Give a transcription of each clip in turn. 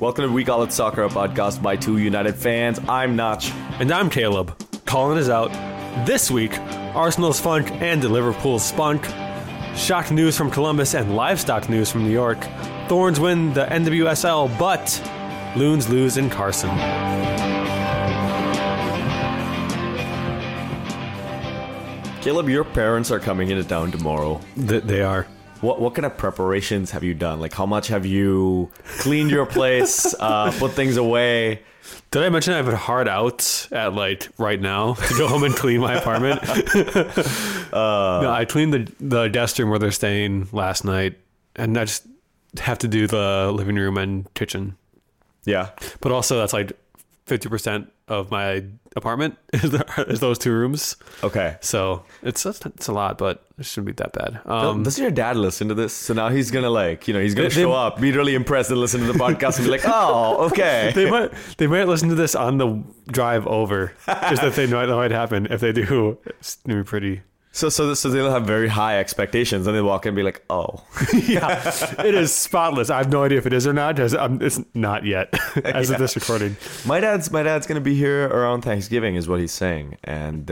Welcome to We Call It Soccer, a podcast by two United fans. I'm Notch. And I'm Caleb. Colin is out. This week, Arsenal's funk and Liverpool's spunk. Shock news from Columbus and livestock news from New York. Thorns win the NWSL, but Loons lose in Carson. Caleb, your parents are coming into town tomorrow. They are. What kind of preparations have you done? Like, how much have you cleaned your place, put things away? Did I mention I have a hard out at, like, right now to go home and clean my apartment? No, I cleaned the guest room where they're staying last night, and I just have to do the living room and kitchen. Yeah. But also, that's, like, 50% of my apartment is those two rooms. Okay. So it's a lot, but it shouldn't be that bad. Doesn't your dad listen to this? So now he's going to, like, you know, he's going to show up, be really impressed and listen to the podcast and be like, oh, okay. They might listen to this on the drive over. Just that they know that might happen. If they do, it's going to be pretty... So they'll have very high expectations, and they walk in and be like, oh. Yeah, it is spotless. I have no idea if it is or not. It's not yet, as of this recording. My dad's going to be here around Thanksgiving, is what he's saying. And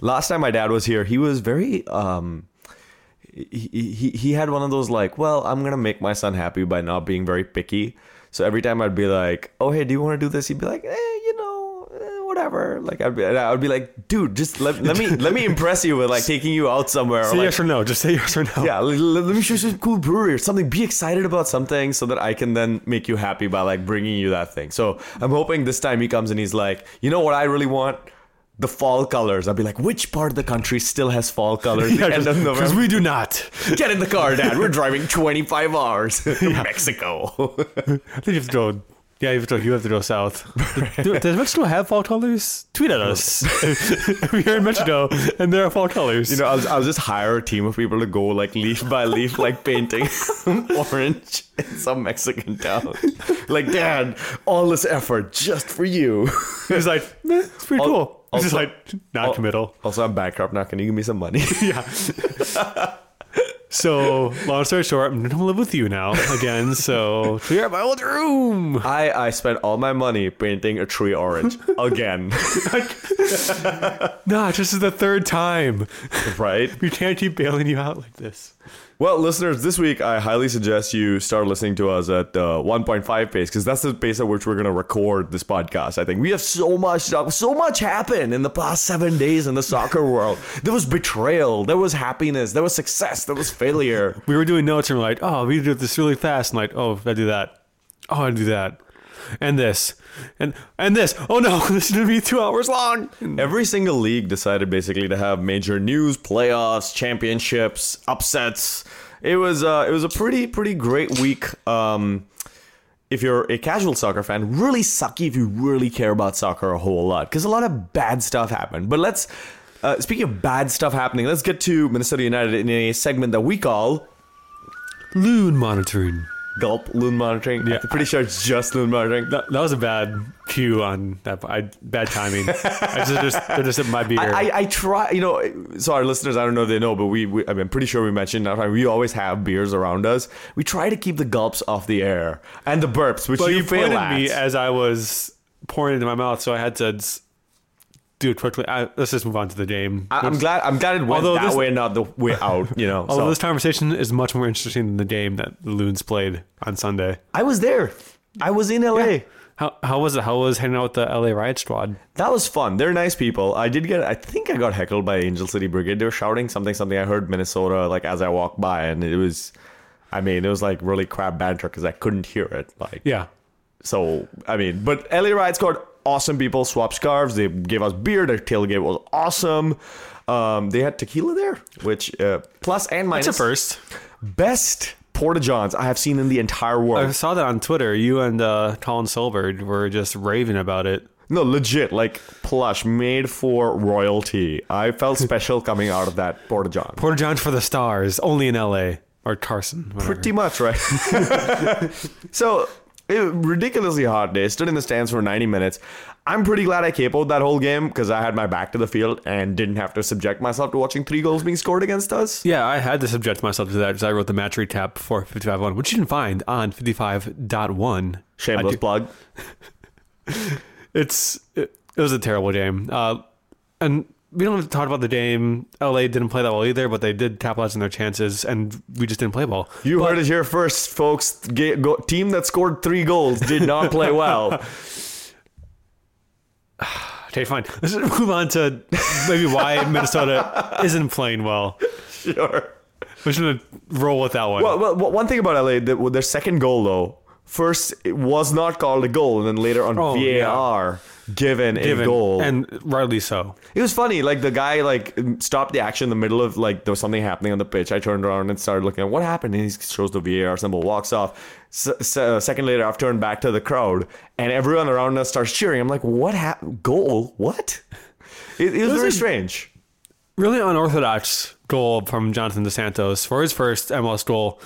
last time my dad was here, he was very... he had one of those, like, well, I'm going to make my son happy by not being very picky. So every time I'd be like, oh, hey, do you want to do this? He'd be like, whatever. Like, I'd be like, dude, just let me impress you with, like, taking you out somewhere. Say, like, yes or no. Just say yes or no. Yeah, let me show you some cool brewery or something. Be excited about something so that I can then make you happy by, like, bringing you that thing. So I'm hoping this time he comes and he's like, you know what I really want? The fall colors. I'd be like, which part of the country still has fall colors? Because we do not. Get in the car, Dad. We're driving 25 hours to Mexico. I think it's going. Yeah, you have to go south. Does Mexico have fall colors? Tweet at us. If you're in Mexico and there are fall colors. You know, I'll just hire a team of people to go, like, leaf by leaf, like, painting orange in some Mexican town. Like, Dad, all this effort just for you. He's like, it's pretty cool. He's just like, not committal. Also, I'm bankrupt now. Can you give me some money? Yeah. So, long story short, I'm going to live with you now again, so clear up my old room. I spent all my money painting a tree orange again. Nah, this is the third time. Right? We can't keep bailing you out like this. Well, listeners, this week I highly suggest you start listening to us at 1.5 pace, because that's the pace at which we're going to record this podcast, I think. We have so much happened in the past 7 days in the soccer world. There was betrayal. There was happiness. There was success. There was failure. We were doing notes and we're like, oh, we did this really fast. And like, oh, I do that. Oh, I do that. And this. And this. Oh, no, this is going to be 2 hours long. Every single league decided basically to have major news, playoffs, championships, upsets. It was a pretty great week. If you're a casual soccer fan, really sucky if you really care about soccer a whole lot, because a lot of bad stuff happened. But let's, speaking of bad stuff happening, let's get to Minnesota United in a segment that we call... Loon Monitoring. Gulp loon monitoring. Yeah, I'm pretty sure it's just loon monitoring. That was a bad cue on that. Bad timing. I just sipped my beer. I try. You know, so our listeners, I don't know if they know, but I'm pretty sure we mentioned that we always have beers around us. We try to keep the gulps off the air and the burps, which you failed at me as I was pouring it into my mouth. So I had to do it quickly. Let's just move on to the game. I'm glad it went that way and not the way out, you know. Although this conversation is much more interesting than the game that the Loons played on Sunday. I was there. I was in LA. Yeah. How was it? How was hanging out with the L.A. Riot Squad? That was fun. They're nice people. I think I got heckled by Angel City Brigade. They were shouting something. I heard Minnesota, like, as I walked by, and it was like really crap banter because I couldn't hear it. Like, yeah. So, I mean, but L.A. Riot Squad, awesome people, swapped scarves. They gave us beer. Their tailgate was awesome. They had tequila there, which plus and minus. That's a first. Best Porta Johns I have seen in the entire world. I saw that on Twitter. You and Colin Solberg were just raving about it. No, legit, like plush, made for royalty. I felt special coming out of that Porta John. Porta Johns for the stars, only in LA or Carson. Whatever. Pretty much, right? So ridiculously hot day. Stood in the stands for 90 minutes. I'm pretty glad I capoed that whole game because I had my back to the field and didn't have to subject myself to watching 3 goals being scored against us. Yeah, I had to subject myself to that because I wrote the match recap for 55.1, which you can find on 55.1. Shameless plug. It was a terrible game. And we don't have to talk about the game. L.A. didn't play that well either, but they did capitalize on their chances, and we just didn't play well. You heard it here first, folks. Team that scored 3 goals did not play well. Okay, fine. Let's move on to maybe why Minnesota isn't playing well. Sure. We're just going to roll with that one. Well, one thing about L.A., their second goal, though, first, it was not called a goal, and then later on VAR... Yeah. Given a goal, and rightly so. It was funny, like the guy like stopped the action in the middle of like there was something happening on the pitch. I turned around and started looking at what happened, and he shows the VAR symbol, walks off. A second later, I've turned back to the crowd, and everyone around us starts cheering. I'm like, what happened? Goal? What? It was very strange. Really unorthodox goal from Jonathan DeSantos for his first MLS goal,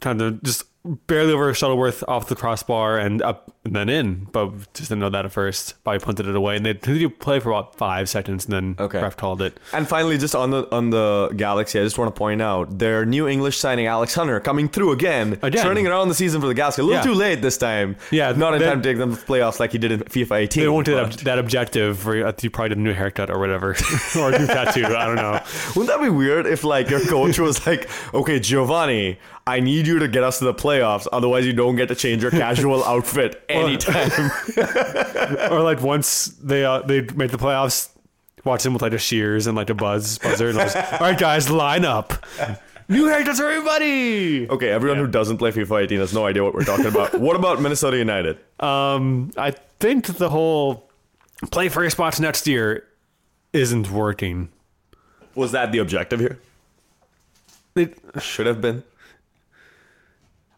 trying to just barely over Shuttleworth off the crossbar and up and then in, but just didn't know that at first. Probably punted it away, and they continued to play for about 5 seconds, and then ref called it. And finally, just on the Galaxy, I just want to point out their new English signing, Alex Hunter, coming through again, turning around the season for the Galaxy. A little too late this time. Yeah, not in time to take them to the playoffs like he did in FIFA 18. They won't do that objective where you probably did a new haircut or whatever, or a new tattoo. I don't know. Wouldn't that be weird if like your coach was like, "Okay, Giovanni, I need you to get us to the playoffs, otherwise you don't get to change your casual outfit anytime." Or like once they make the playoffs, watch them with like a shears and like a buzzer. And all right, guys, line up. New haircuts for everybody. Okay, everyone who doesn't play FIFA 18 has no idea what we're talking about. What about Minnesota United? I think the whole play for your spots next year isn't working. Was that the objective here? It should have been.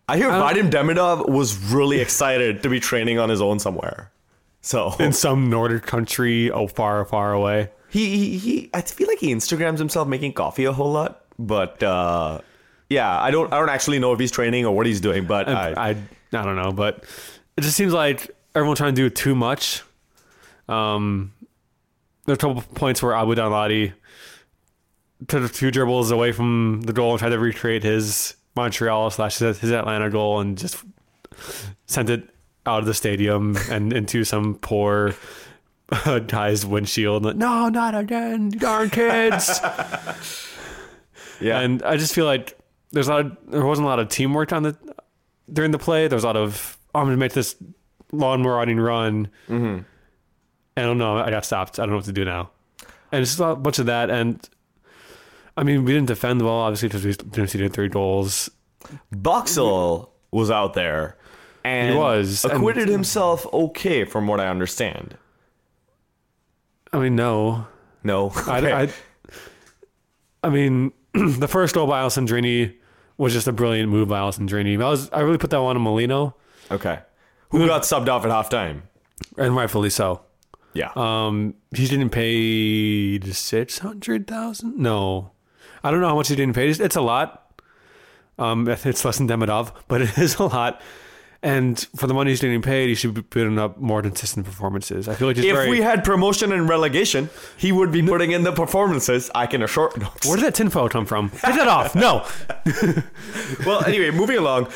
I hear Vadim Demidov was really excited to be training on his own somewhere. So in some Nordic country, far away. He I feel like he Instagrams himself making coffee a whole lot, but yeah, I don't actually know if he's training or what he's doing, but I don't know, but it just seems like everyone's trying to do too much. There are a couple points where Abu Danladi took 2 dribbles away from the goal and tried to recreate his Montreal / his Atlanta goal and just sent it out of the stadium and into some poor guy's windshield. Like, no, not again, darn kids. Yeah, and I just feel like there wasn't a lot of teamwork during the play. There was a lot of I'm going to make this lawn marauding run. Mm-hmm. I don't know. I got stopped. I don't know what to do now. And it's just a bunch of that and. I mean, we didn't defend well, obviously, because we didn't see 3 goals. Boxall was out there. And he was. Acquitted himself okay, from what I understand. I mean, no. No. Okay. I mean, the first goal by Alessandrini was just a brilliant move by Alessandrini. I really put that one on Molino. Okay. Who got subbed off at halftime. And rightfully so. Yeah. He didn't pay $600,000? No. I don't know how much he didn't pay. It's a lot. It's less than Demidov, but it is a lot. And for the money he's getting paid, he should be putting up more consistent performances. I feel like if we had promotion and relegation, he would be putting in the performances. I can assure. No. Where did that tinfoil come from? Take that off. No. Well, anyway, moving along.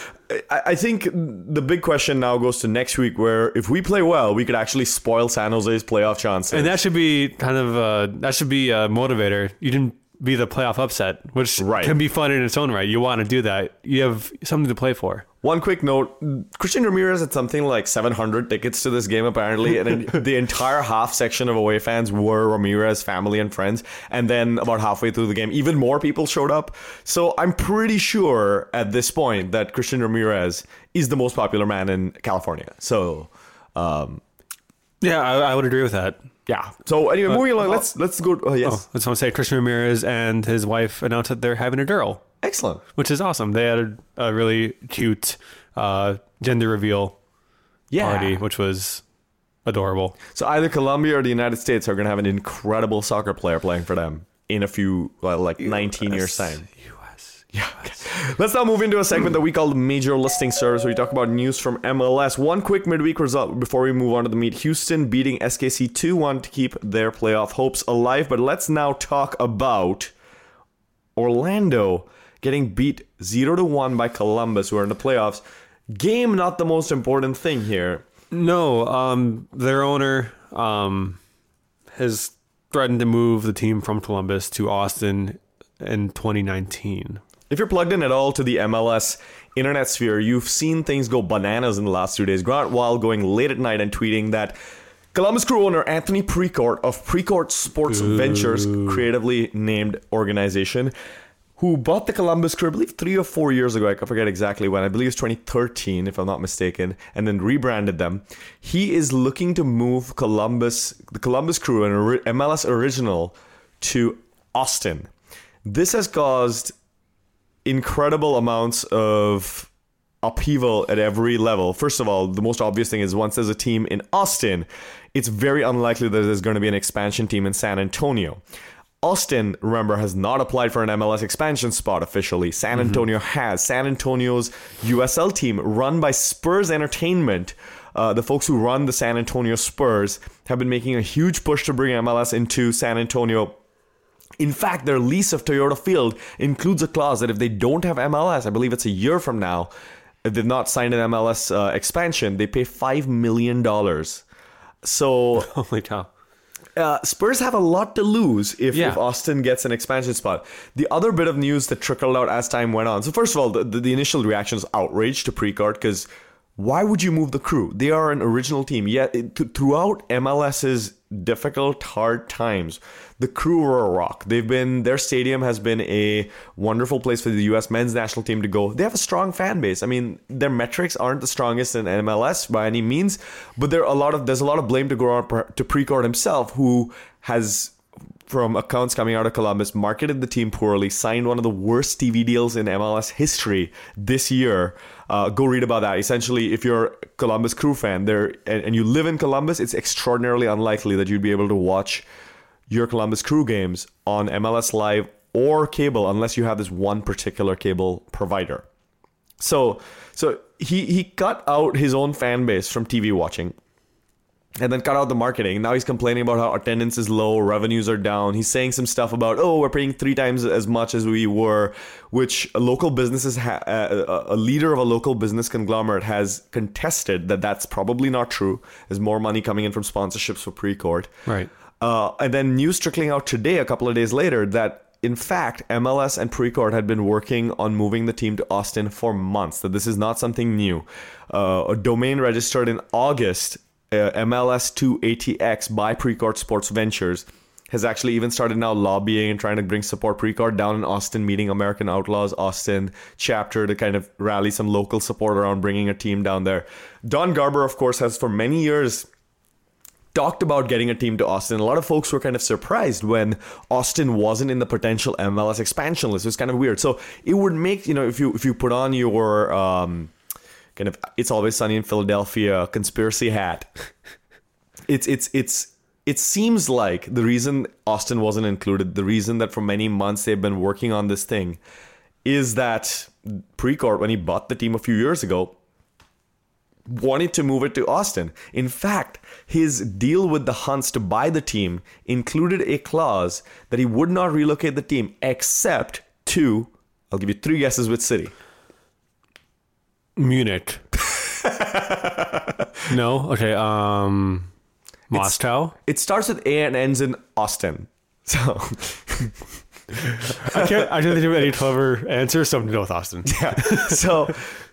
I think the big question now goes to next week, where if we play well, we could actually spoil San Jose's playoff chances. And that should be a motivator. You didn't be the playoff upset, which can be fun in its own right. You want to do that. You have something to play for. One quick note, Christian Ramirez had something like 700 tickets to this game, apparently, and the entire half section of away fans were Ramirez family and friends, and then about halfway through the game, even more people showed up. So I'm pretty sure at this point that Christian Ramirez is the most popular man in California. So, yeah, I would agree with that. Yeah. So anyway, moving along, let's go. Yes. Oh, I just want to say Christian Ramirez and his wife announced that they're having a girl. Excellent. Which is awesome. They had a really cute gender reveal party, which was adorable. So either Colombia or the United States are going to have an incredible soccer player playing for them in a few, 19 years' time. U.S. Yeah. US. Let's now move into a segment that we call the Major Listing Service, where we talk about news from MLS. One quick midweek result before we move on to the meet. Houston beating SKC 2-1 to keep their playoff hopes alive. But let's now talk about Orlando getting beat 0-1 by Columbus, who are in the playoffs. Game not the most important thing here. No, their owner has threatened to move the team from Columbus to Austin in 2019. If you're plugged in at all to the MLS internet sphere, you've seen things go bananas in the last 2 days. Grant Wild going late at night and tweeting that Columbus Crew owner Anthony Precourt of Precourt Sports Ventures, creatively named organization, who bought the Columbus Crew, I believe, 3 or 4 years ago. I forget exactly when. I believe it's 2013, if I'm not mistaken, and then rebranded them. He is looking to move the Columbus Crew, an MLS original, to Austin. This has caused incredible amounts of upheaval at every level. First of all, the most obvious thing is once there's a team in Austin, it's very unlikely that there's going to be an expansion team in San Antonio. Austin, remember, has not applied for an MLS expansion spot officially. San Antonio has. San Antonio's USL team, run by Spurs Entertainment, the folks who run the San Antonio Spurs, have been making a huge push to bring MLS into San Antonio. In fact, their lease of Toyota Field includes a clause that if they don't have MLS, I believe it's a year from now, if they've not signed an MLS expansion, they pay $5 million. So, holy cow. Spurs have a lot to lose if Austin gets an expansion spot. The other bit of news that trickled out as time went on. So first of all, the initial reaction is outrage to Precourt because why would you move the Crew? They are an original team. Yet throughout MLS's difficult, hard times, the Crew were a rock. Their stadium has been a wonderful place for the U.S. men's national team to go. They have a strong fan base. I mean, their metrics aren't the strongest in MLS by any means, but there's a lot of blame to go on to Precourt himself, who has, from accounts coming out of Columbus, marketed the team poorly, signed one of the worst TV deals in MLS history this year. Go read about that. Essentially, if you're a Columbus Crew fan there and you live in Columbus, it's extraordinarily unlikely that you'd be able to watch your Columbus Crew games on MLS Live or cable unless you have this one particular cable provider. So he cut out his own fan base from TV watching. And then cut out the marketing. Now he's complaining about how attendance is low, revenues are down. He's saying some stuff about, we're paying 3 times as much as we were, which local businesses, a leader of a local business conglomerate has contested that that's probably not true. There's more money coming in from sponsorships for Precourt. Right. And then news trickling out today, a couple of days later, that in fact, MLS and Precourt had been working on moving the team to Austin for months, that this is not something new. A domain registered in August, MLS2ATX by Precourt Sports Ventures, has actually even started now lobbying and trying to bring support. Precourt down in Austin, meeting American Outlaws Austin chapter to kind of rally some local support around bringing a team down there. Don Garber, of course, has for many years talked about getting a team to Austin. A lot of folks were kind of surprised when Austin wasn't in the potential MLS expansion list. It was kind of weird. So it would make, if you put on your kind of It's Always Sunny in Philadelphia conspiracy hat, it seems like the reason Austin wasn't included, the reason that for many months they've been working on this thing, is that Precourt, when he bought the team a few years ago, wanted to move it to Austin. In fact, his deal with the Hunts to buy the team included a clause that he would not relocate the team except to, I'll give you 3 guesses which city. Munich. No? Okay. Moscow? It starts with A and ends in Austin. So I can't think of any clever answer, so I'm going to go with Austin. Yeah. So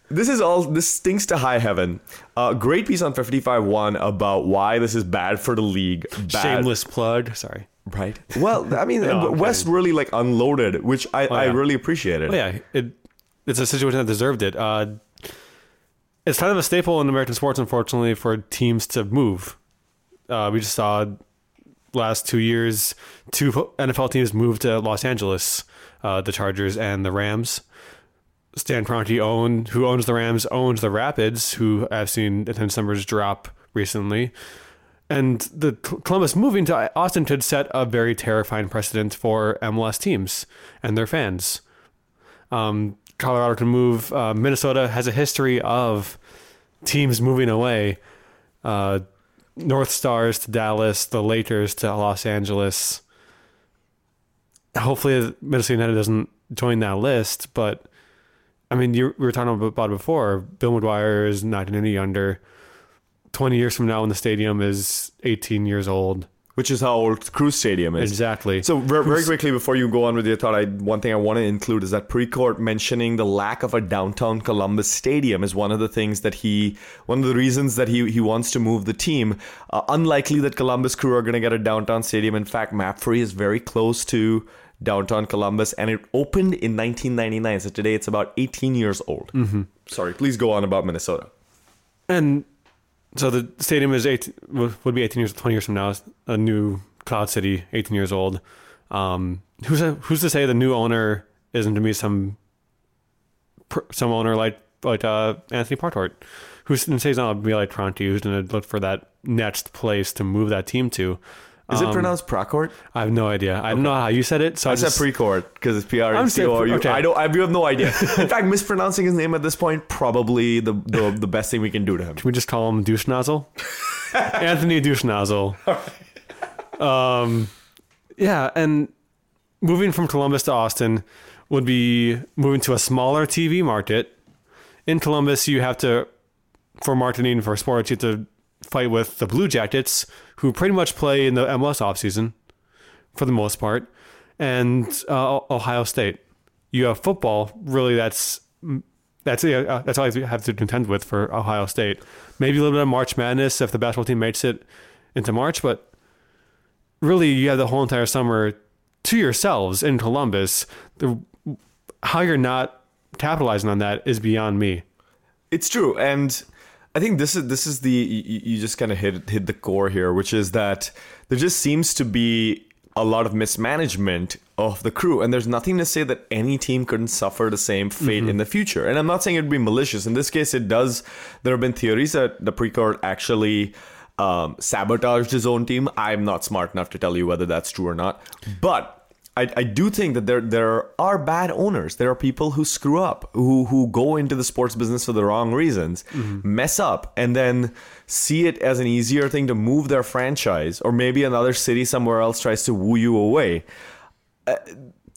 this stinks to high heaven. Great piece on 55.1 about why this is bad for the league. Shameless plug. Sorry. Right. Well, I mean, no, West really unloaded, which I really appreciated. Oh, yeah. It's a situation that deserved it. It's kind of a staple in American sports, unfortunately, for teams to move. We just saw last 2 years, 2 NFL teams moved to Los Angeles, the Chargers and the Rams. Stan Kroenke, who owns the Rams, owns the Rapids, who I've seen attendance numbers drop recently. And the Columbus moving to Austin could set a very terrifying precedent for MLS teams and their fans. Colorado can move. Minnesota has a history of teams moving away. North Stars to Dallas, the Lakers to Los Angeles. Hopefully, Minnesota United doesn't join that list, but I mean, we were talking about it before. Bill McGuire is 1980 under. 20 years from now when the stadium is 18 years old. Which is how old Crew Stadium is. Exactly. So very quickly, before you go on with your thought, one thing I want to include is that Precourt mentioning the lack of a downtown Columbus stadium is one of the things that one of the reasons that he wants to move the team. Unlikely that Columbus Crew are going to get a downtown stadium. In fact, MapFree is very close to downtown Columbus, and it opened in 1999. So today it's about 18 years old. Mm-hmm. Sorry, please go on about Minnesota. And so the stadium is would be 18 years, 20 years from now. It's a new Cloud City, 18 years old. Who's to say the new owner isn't to be some owner like Anthony Partort? Who's to say he's not going to be like Kroenke, who's going to look for that next place to move that team to? Is it pronounced Precourt? I have no idea. I don't know how you said it. So I said Precourt because it's P-R-E-C-O-R-U. Okay. You have no idea. In fact, mispronouncing his name at this point, probably the best thing we can do to him. Can we just call him Douche Nozzle? Anthony Douche Nozzle. Right. Yeah, and moving from Columbus to Austin would be moving to a smaller TV market. In Columbus, you have to, for marketing, for sports, you have to fight with the Blue Jackets, who pretty much play in the MLS offseason for the most part, and Ohio State. You have football, really, that's all you have to contend with for Ohio State. Maybe a little bit of March Madness if the basketball team makes it into March, but really you have the whole entire summer to yourselves in Columbus. How you're not capitalizing on that is beyond me. It's true, and I think this is the, you just kind of hit the core here, which is that there just seems to be a lot of mismanagement of the Crew, and there's nothing to say that any team couldn't suffer the same fate in the future. And I'm not saying it'd be malicious. In this case, it does. There have been theories that the Precourt actually sabotaged his own team. I'm not smart enough to tell you whether that's true or not, but I do think that there are bad owners. There are people who screw up, who go into the sports business for the wrong reasons, mess up, and then see it as an easier thing to move their franchise, or maybe another city somewhere else tries to woo you away.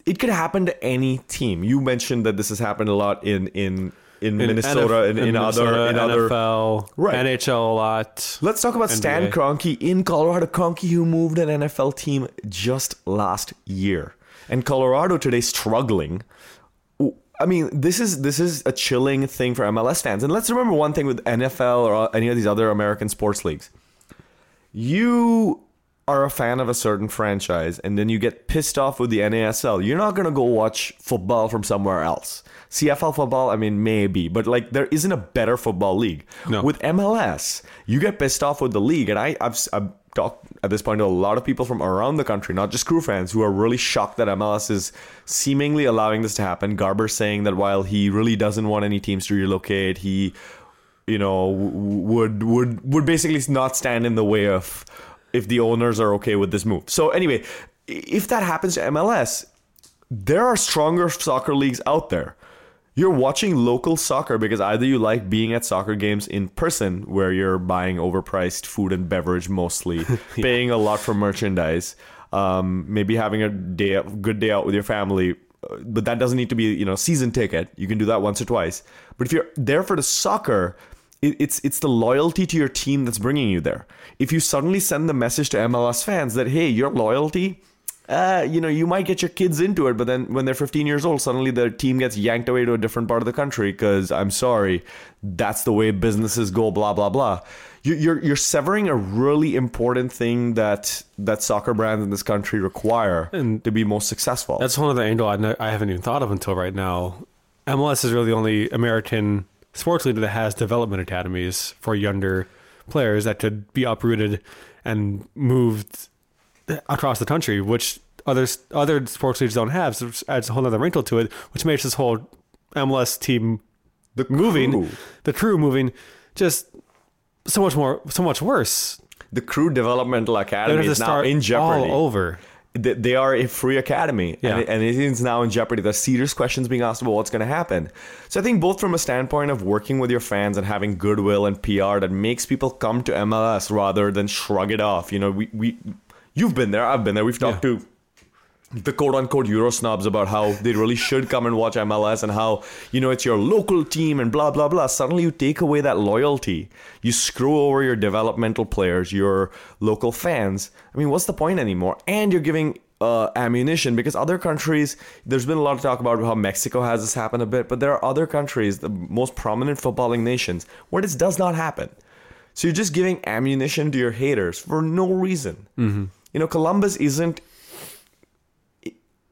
It could happen to any team. You mentioned that this has happened a lot in Minnesota, in other NFL, right. NHL a lot. Let's talk about NBA. Stan Kroenke in Colorado. Kroenke, who moved an NFL team just last year, and Colorado today struggling. I mean, this is a chilling thing for MLS fans. And let's remember one thing with NFL or any of these other American sports leagues: you are a fan of a certain franchise, and then you get pissed off with the NASL. You're not gonna go watch football from somewhere else. CFL football, I mean, maybe, but like there isn't a better football league. No. With MLS, you get pissed off with the league, and I've talked at this point to a lot of people from around the country, not just Crew fans, who are really shocked that MLS is seemingly allowing this to happen. Garber saying that while he really doesn't want any teams to relocate, he, you know, would basically not stand in the way of if the owners are okay with this move. So anyway, if that happens to MLS, there are stronger soccer leagues out there. You're watching local soccer because either you like being at soccer games in person where you're buying overpriced food and beverage mostly, paying a lot for merchandise, maybe having a good day out with your family, but that doesn't need to be, you know, season ticket. You can do that once or twice. But if you're there for the soccer, it's the loyalty to your team that's bringing you there. If you suddenly send the message to MLS fans that, hey, your loyalty, you know, you might get your kids into it, but then when they're 15 years old, suddenly their team gets yanked away to a different part of the country because, I'm sorry, that's the way businesses go, blah, blah, blah. You're severing a really important thing that soccer brands in this country require to be most successful. That's one other angle I haven't even thought of until right now. MLS is really the only American sports league that has development academies for younger players that could be uprooted and moved across the country, which other sports leagues don't have, so it adds a whole other wrinkle to it, which makes this whole MLS team, the crew moving, just so much worse. The Crew developmental academy is now in jeopardy. All over. They are a free academy, and it is now in jeopardy. There's serious questions being asked about what's going to happen. So I think both from a standpoint of working with your fans and having goodwill and PR that makes people come to MLS rather than shrug it off. You know, you've been there, I've been there. We've talked to the quote-unquote Euro snobs about how they really should come and watch MLS and how, you know, it's your local team and blah, blah, blah. Suddenly you take away that loyalty. You screw over your developmental players, your local fans. I mean, what's the point anymore? And you're giving ammunition because other countries, there's been a lot of talk about how Mexico has this happen a bit, but there are other countries, the most prominent footballing nations, where this does not happen. So you're just giving ammunition to your haters for no reason. Mm-hmm. You know, Columbus isn't...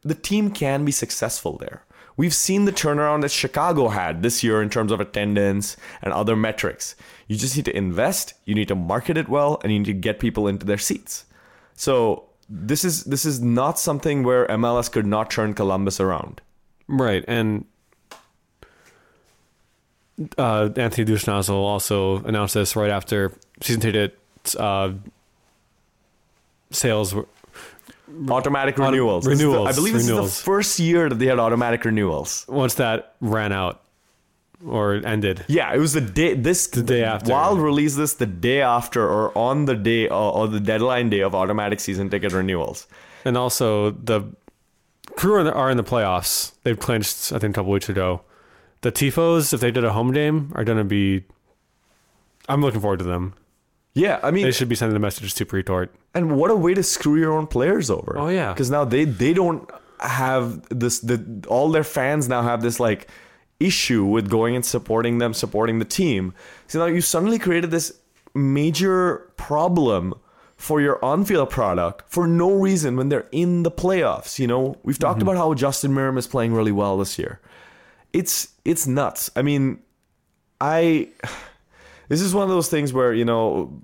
The team can be successful there. We've seen the turnaround that Chicago had this year in terms of attendance and other metrics. You just need to invest, you need to market it well, and you need to get people into their seats. So this is not something where MLS could not turn Columbus around. Right, and Anthony Dushnazel also announced this right after season ticket sales were... Automatic renewals. Renewals. I believe this is the first year that they had automatic renewals. Once that ran out or ended. Yeah, it was the day after. Wild released this the day after or on the day or the deadline day of automatic season ticket renewals. And also the Crew are in the playoffs. They've clinched, I think, a couple weeks ago. The Tifos, if they did a home game, are going to be... I'm looking forward to them. Yeah, I mean... They should be sending the messages to Pretort. And what a way to screw your own players over. Oh, yeah. Because now they don't have this... all their fans now have this, like, issue with going and supporting them, supporting the team. So now you suddenly created this major problem for your on-field product for no reason when they're in the playoffs, you know? We've talked about how Justin Miram is playing really well this year. It's nuts. I mean, This is one of those things where, you know,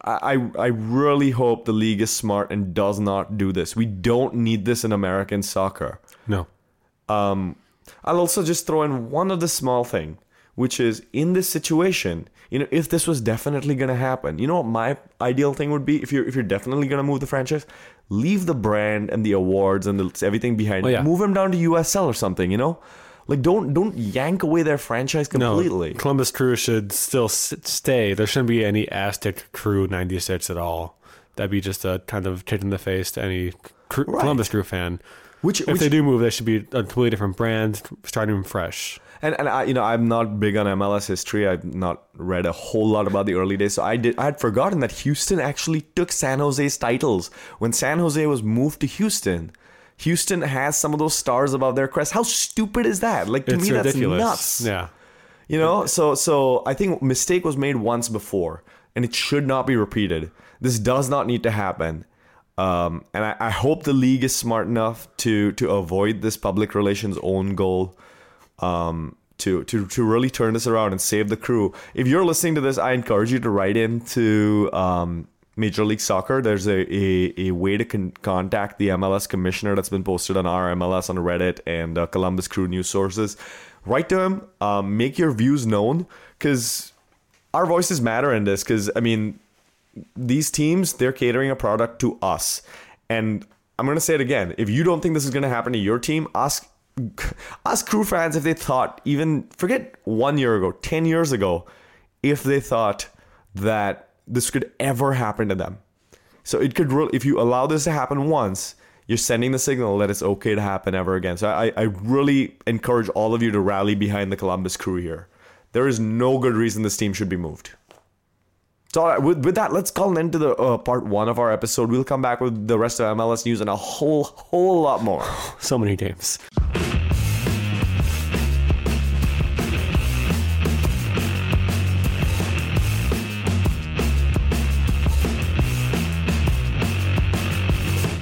I really hope the league is smart and does not do this. We don't need this in American soccer. No. I'll also just throw in one other small thing, which is in this situation, you know, if this was definitely going to happen, you know what my ideal thing would be? If you're definitely going to move the franchise, leave the brand and the awards and everything behind. Oh, yeah. Move them down to USL or something, you know? Like, don't yank away their franchise completely. No, Columbus Crew should still stay. There shouldn't be any Aztec Crew 96 at all. That'd be just a kind of kick in the face to any Columbus Crew fan. If they do move, they should be a completely different brand, starting them fresh. And I, you know, I'm not big on MLS history. I've not read a whole lot about the early days. So I had forgotten that Houston actually took San Jose's titles when San Jose was moved to Houston. Houston has some of those stars above their crest. How stupid is that? Like, to me, that's ridiculous. Nuts. Yeah. You know, so I think mistake was made once before, and it should not be repeated. This does not need to happen. And I hope the league is smart enough to avoid this public relations own goal, to really turn this around and save the Crew. If you're listening to this, I encourage you to write into... Major League Soccer. There's a way to contact the MLS commissioner that's been posted on our MLS on Reddit and Columbus Crew news sources. Write to him. Make your views known, because our voices matter in this. Because, I mean, these teams, they're catering a product to us. And I'm going to say it again. If you don't think this is going to happen to your team, ask Crew fans if they thought, even forget 1 year ago, 10 years ago, if they thought that this could ever happen to them. So it could really, if you allow this to happen once, you're sending the signal that it's okay to happen ever again. So I really encourage all of you to rally behind the Columbus Crew here. There is no good reason this team should be moved. So with that, let's call an end to the part one of our episode. We'll come back with the rest of MLS news and a whole lot more. So many games.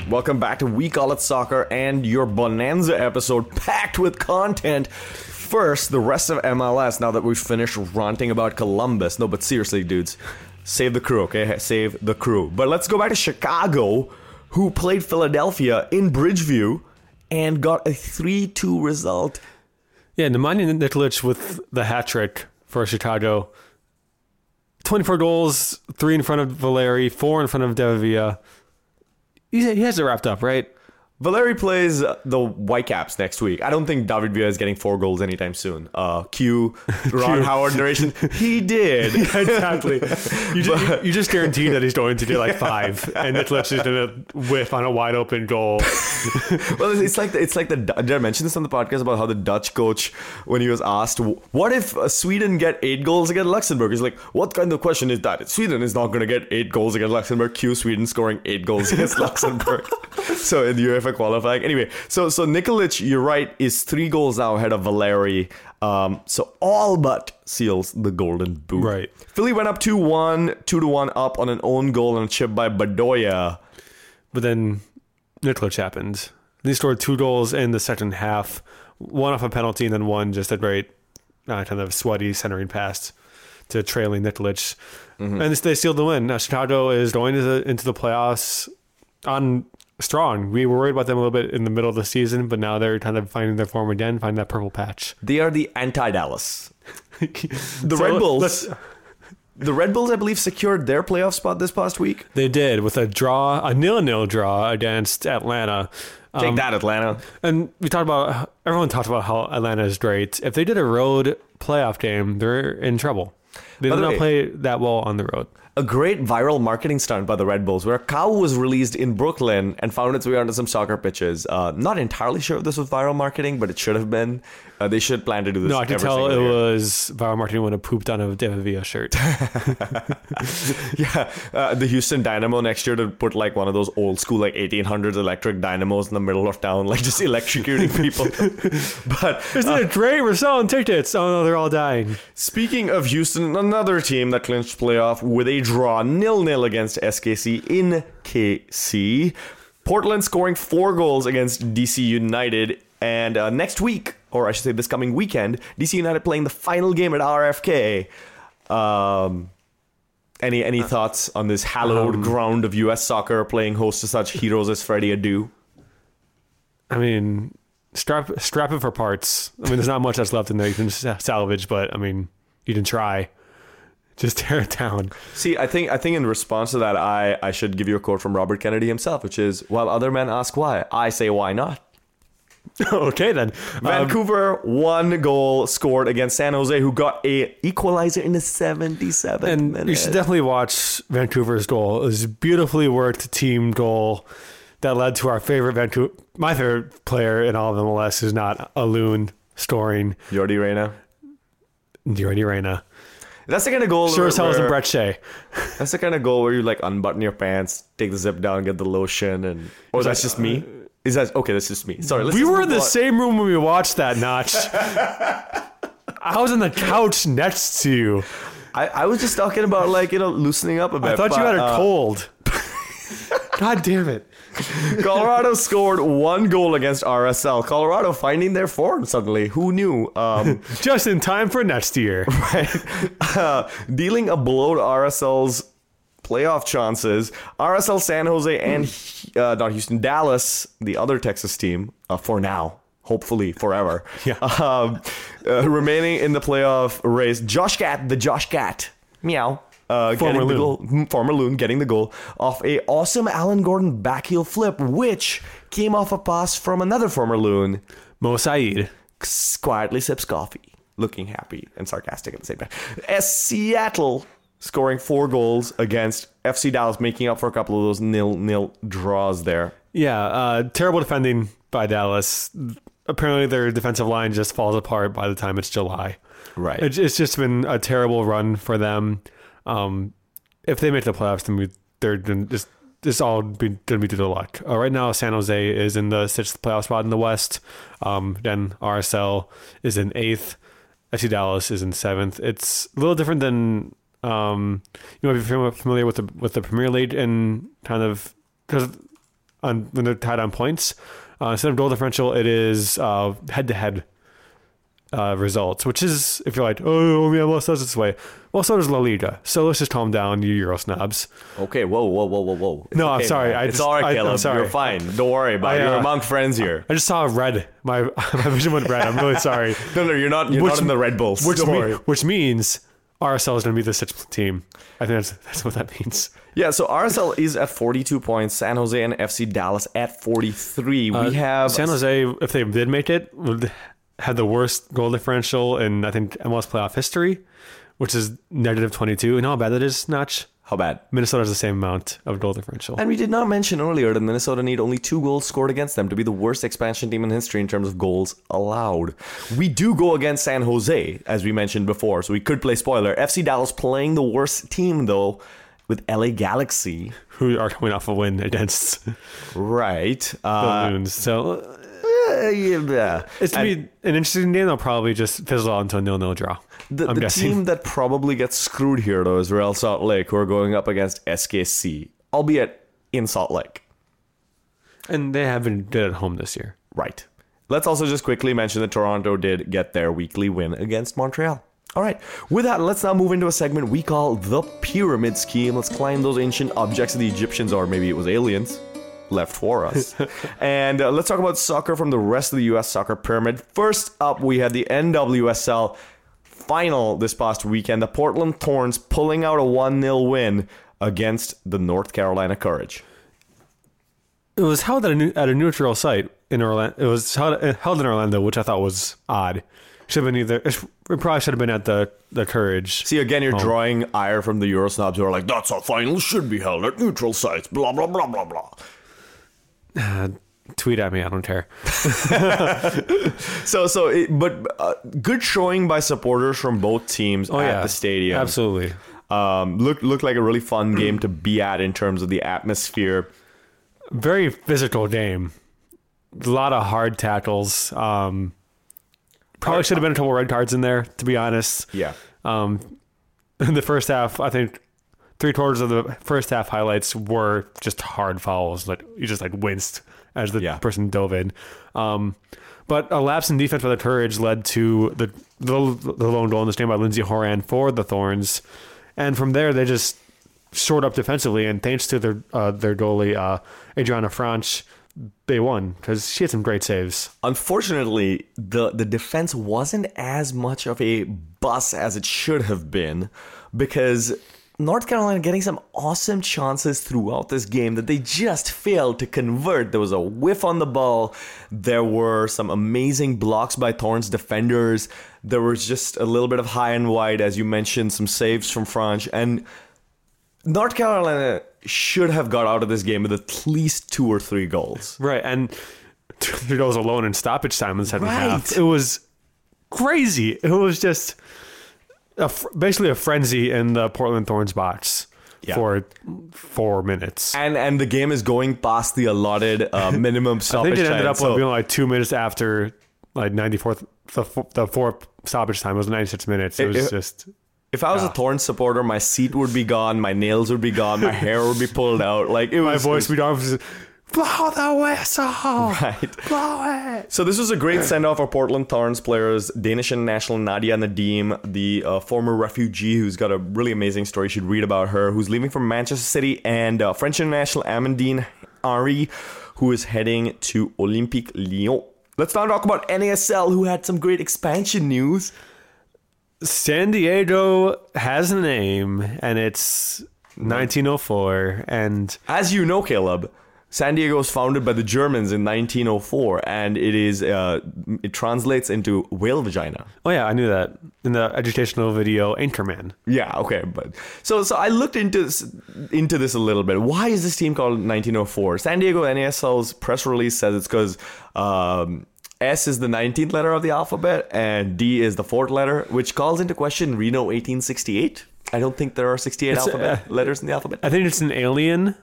Welcome back to We Call It Soccer and your Bonanza episode packed with content. First, the rest of MLS now that we've finished ranting about Columbus. No, but seriously, dudes, save the Crew, okay? Save the Crew. But let's go back to Chicago, who played Philadelphia in Bridgeview and got a 3-2 result. Yeah, Nemanja Nikolic with the hat trick for Chicago. 24 goals, 3 in front of Valeri, 4 in front of Devavia. He has it wrapped up, right? Valeri plays the Whitecaps next week. I don't think David Villa is getting 4 goals anytime soon. Ron Howard narration. He did. Exactly. You just guaranteed that he's going to get like 5, and the Clips is going to whiff on a wide open goal. Well, it's like the. Did I mention this on the podcast about how the Dutch coach, when he was asked, "What if Sweden get 8 goals against Luxembourg?" He's like, "What kind of question is that? Sweden is not going to get 8 goals against Luxembourg. Cue Sweden scoring 8 goals against Luxembourg." So in the UEFA qualifying. Anyway, so Nikolic, you're right, is 3 goals now ahead of Valeri. So all but seals the golden boot. Right. Philly went up 2-1, 2-1 up on an own goal and a chip by Bedoya. But then Nikolic happened. They scored 2 goals in the second half, one off a penalty and then one just a great kind of sweaty centering pass to trailing Nikolic. Mm-hmm. And they sealed the win. Now Chicago is going into the playoffs on... strong. We were worried about them a little bit in the middle of the season, but now they're kind of finding their form again, finding that purple patch. They are the anti-Dallas. The Red Bulls, I believe, secured their playoff spot this past week. They did, with a 0-0 draw against Atlanta. Take that, Atlanta. And everyone talked about how Atlanta is great. If they did a road playoff game, they're in trouble. They do not play that well on the road. A great viral marketing stunt by the Red Bulls where a cow was released in Brooklyn and found its way onto some soccer pitches. Not entirely sure if this was viral marketing, but it should have been. They should plan to do this. No, I can tell it was viral marketing when it pooped on a David Villa shirt. Yeah, the Houston Dynamo next year to put like one of those old school like 1800s electric dynamos in the middle of town, like just electrocuting people. But isn't it great? We're selling tickets. Oh no, they're all dying. Speaking of Houston, another team that clinched playoff with a draw 0-0 against SKC in KC. Portland scoring 4 goals against DC United. And next week, or I should say this coming weekend, DC United playing the final game at RFK. Any thoughts on this hallowed ground of U.S. soccer playing host to such heroes as Freddie Adu? I mean, strap it for parts. I mean, there's not much that's left in there you can salvage, but I mean, you can try. Just tear it down. See, I think in response to that, I should give you a quote from Robert Kennedy himself, which is, while other men ask why, I say why not. Okay, then. Vancouver, 1 goal scored against San Jose, who got an equalizer in the 77th minute. You should definitely watch Vancouver's goal. It was a beautifully worked team goal that led to our favorite Vancouver... My favorite player in all of MLS is not a loon scoring. Jordi Reyna. That's the kind of goal. Sure as hell isn't Brett Shea. That's the kind of goal where you like unbutton your pants, take the zip down, get the lotion, and or that's just me. Is that okay? That's just me. Sorry, we were in the same room when we watched that, Notch. I was on the couch next to you. I was just talking about loosening up a bit. I thought you had a cold. God damn it. Colorado scored 1 goal against RSL. Colorado finding their form suddenly. Who knew? Just in time for next year. Right. Dealing a blow to RSL's playoff chances. RSL, San Jose, and not Houston, Dallas, the other Texas team, for now. Hopefully forever. Yeah. Remaining in the playoff race. The Josh Cat. Meow. Former Loon getting the goal off a awesome Alan Gordon backheel flip, which came off a pass from another former Loon, Mo Said. Quietly sips coffee, looking happy and sarcastic at the same time. Seattle scoring 4 goals against FC Dallas, making up for a couple of those 0-0 draws there. Yeah, terrible defending by Dallas. Apparently their defensive line just falls apart by the time it's July. Right. It's just been a terrible run for them. If they make the playoffs, then they're just this all going to be due to luck. Right now, San Jose is in the 6th playoff spot in the West. Then RSL is in 8th. FC Dallas is in 7th. It's a little different than you might be familiar with the Premier League and kind of because when they're tied on points instead of goal differential, it is head to head. Results, which is, if you're like, oh, yeah, well, so does this way. Well, so does La Liga. So let's just calm down, you Euro snobs. Okay, whoa. It's no, okay, I'm sorry. It's all right, Caleb. You're fine. Don't worry about it. You're among friends here. I just saw red. My vision went red. I'm really sorry. No, you're not in the Red Bulls. Which means RSL is going to be the sixth team. I think that's what that means. Yeah, so RSL is at 42 points. San Jose and FC Dallas at 43. We have San Jose, if they did make it, had the worst goal differential in, I think, MLS playoff history, which is negative 22. You know how bad that is, Notch? How bad? Minnesota has the same amount of goal differential. And we did not mention earlier that Minnesota need only 2 goals scored against them to be the worst expansion team in history in terms of goals allowed. We do go against San Jose, as we mentioned before, so we could play spoiler. FC Dallas playing the worst team, though, with L.A. Galaxy. Who are coming off a win against. Right. The Loons. So... yeah. It's going to be an interesting game. They'll probably just fizzle out into a 0-0 draw. The team that probably gets screwed here, though, is Real Salt Lake, who are going up against SKC, albeit in Salt Lake. And they haven't did at home this year. Right. Let's also just quickly mention that Toronto did get their weekly win against Montreal. All right. With that, let's now move into a segment we call the Pyramid Scheme. Let's climb those ancient objects of the Egyptians, or maybe it was aliens. Left for us. And let's talk about soccer from the rest of the U.S. soccer pyramid. First up, we had the NWSL final this past weekend. The Portland Thorns pulling out a 1-0 win against the North Carolina Courage. It was held at a neutral site in Orlando. It was held in Orlando, which I thought was odd. Should have been either. It probably should have been at the Courage. See, again, you're drawing ire from the Eurosnobs who are like, that's how finals should be held at neutral sites. Blah, blah, blah, blah, blah. Tweet at me, I don't care. But good showing by supporters from both teams the stadium. Absolutely. Looked like a really fun game to be at in terms of the atmosphere. Very physical game. A lot of hard tackles. Probably should have been a couple red cards in there, to be honest. Yeah. In the first half, I think. 3/4 of the first half highlights were just hard fouls. Like you just winced as the person dove in. But a lapse in defense by the Courage led to the lone goal in this game by Lindsey Horan for the Thorns, and from there they just shored up defensively. And thanks to their goalie Adriana Franch, they won because she had some great saves. Unfortunately, the defense wasn't as much of a bust as it should have been because. North Carolina getting some awesome chances throughout this game that they just failed to convert. There was a whiff on the ball. There were some amazing blocks by Thorns defenders. There was just a little bit of high and wide, as you mentioned, some saves from Franch. And North Carolina should have got out of this game with at least 2 or 3 goals. Right, and 2 goals alone in stoppage time in the second half. It was crazy. It was just... basically a frenzy in the Portland Thorns box for 4 minutes, and the game is going past the allotted minimum stoppage time. I think it ended up being 2 minutes after 94th. The fourth stoppage time was 96 minutes. It was just. If I was a Thorns supporter, my seat would be gone, my nails would be gone, my hair would be pulled out. My voice would be gone. Blow the whistle! Right. Blow it! So this was a great send-off for Portland Thorns players. Danish international Nadia Nadim, the former refugee who's got a really amazing story. You should read about her, who's leaving from Manchester City. And French international Amandine Henry, who is heading to Olympique Lyon. Let's now talk about NASL, who had some great expansion news. San Diego has a name, and it's 1904. And as you know, Caleb... San Diego was founded by the Germans in 1904, and it is it translates into whale vagina. Oh yeah, I knew that in the educational video Anchorman. Yeah, okay, but so I looked into this a little bit. Why is this team called 1904? San Diego NASL's press release says it's because S is the 19th letter of the alphabet, and D is the 4th letter, which calls into question Reno 1868. I don't think there are 68 letters in the alphabet. I think it's an alien.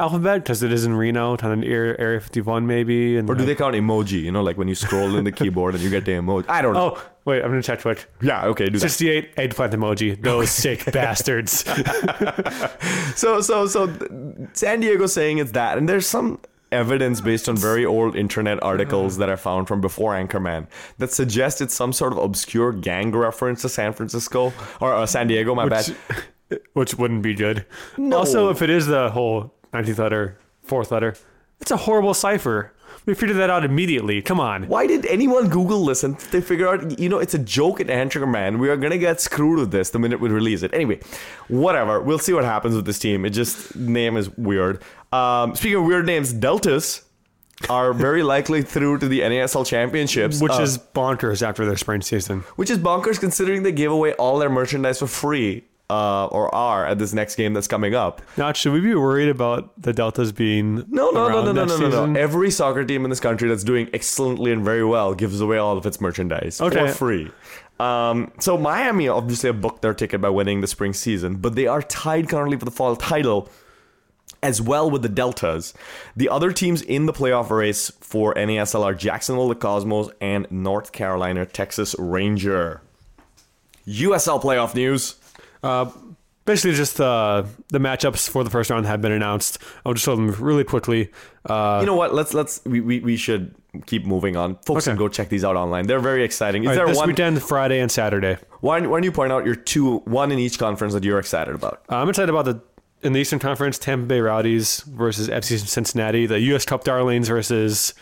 Alphabet, because it is in Reno, kind of Area 51 maybe. And or do they count emoji, when you scroll in the keyboard and you get the emoji? I don't know. Oh, wait, I'm going to check quick. Yeah, okay, do 68, that. 68, eggplant emoji. Those sick bastards. So San Diego's saying it's that, and there's some evidence based on very old internet articles that I found from before Anchorman that suggests it's some sort of obscure gang reference to San Francisco, or San Diego, Which wouldn't be good. No. Also, if it is the whole... 19th letter, 4th letter. It's a horrible cipher. We figured that out immediately. Come on. Why did anyone Google this and they figure out, you know, it's a joke at Antringer, man. We are going to get screwed with this the minute we release it. Anyway, whatever. We'll see what happens with this team. It just, name is weird. Speaking of weird names, Deltas are very likely through to the NASL championships. Which is bonkers after their spring season. Which is bonkers considering they gave away all their merchandise for free. Or are at this next game that's coming up. Now, should we be worried about the Deltas being No. Every soccer team in this country that's doing excellently and very well gives away all of its merchandise for free. So Miami obviously have booked their ticket by winning the spring season, but they are tied currently for the fall title as well with the Deltas. The other teams in the playoff race for NASL are Jacksonville, the Cosmos, and North Carolina, Texas Ranger. USL playoff news. Basically just the matchups for the first round have been announced. I'll just show them really quickly. You know what? We should keep moving on. Folks can go check these out online. They're very exciting. Is there this weekend, Friday and Saturday. Why don't you point out your one in each conference that you're excited about? I'm excited about in the Eastern Conference, Tampa Bay Rowdies versus FC Cincinnati, the U.S. Cup Darlings versus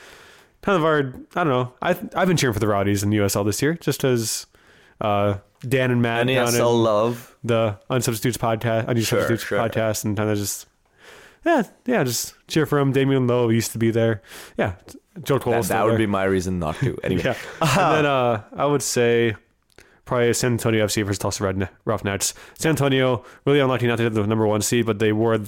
kind of our, I don't know. I've been cheering for the Rowdies in the USL this year just as... Dan and Matt NASL love the Unsubstitutes podcast, podcast, and kind of just just cheer for him. Damien Lowe used to be there. Yeah, Joe Cole. That would be my reason not to. Anyway, And then I would say probably San Antonio FC versus Tulsa Roughnecks. San Antonio really unlucky not to get the number one seed, but they were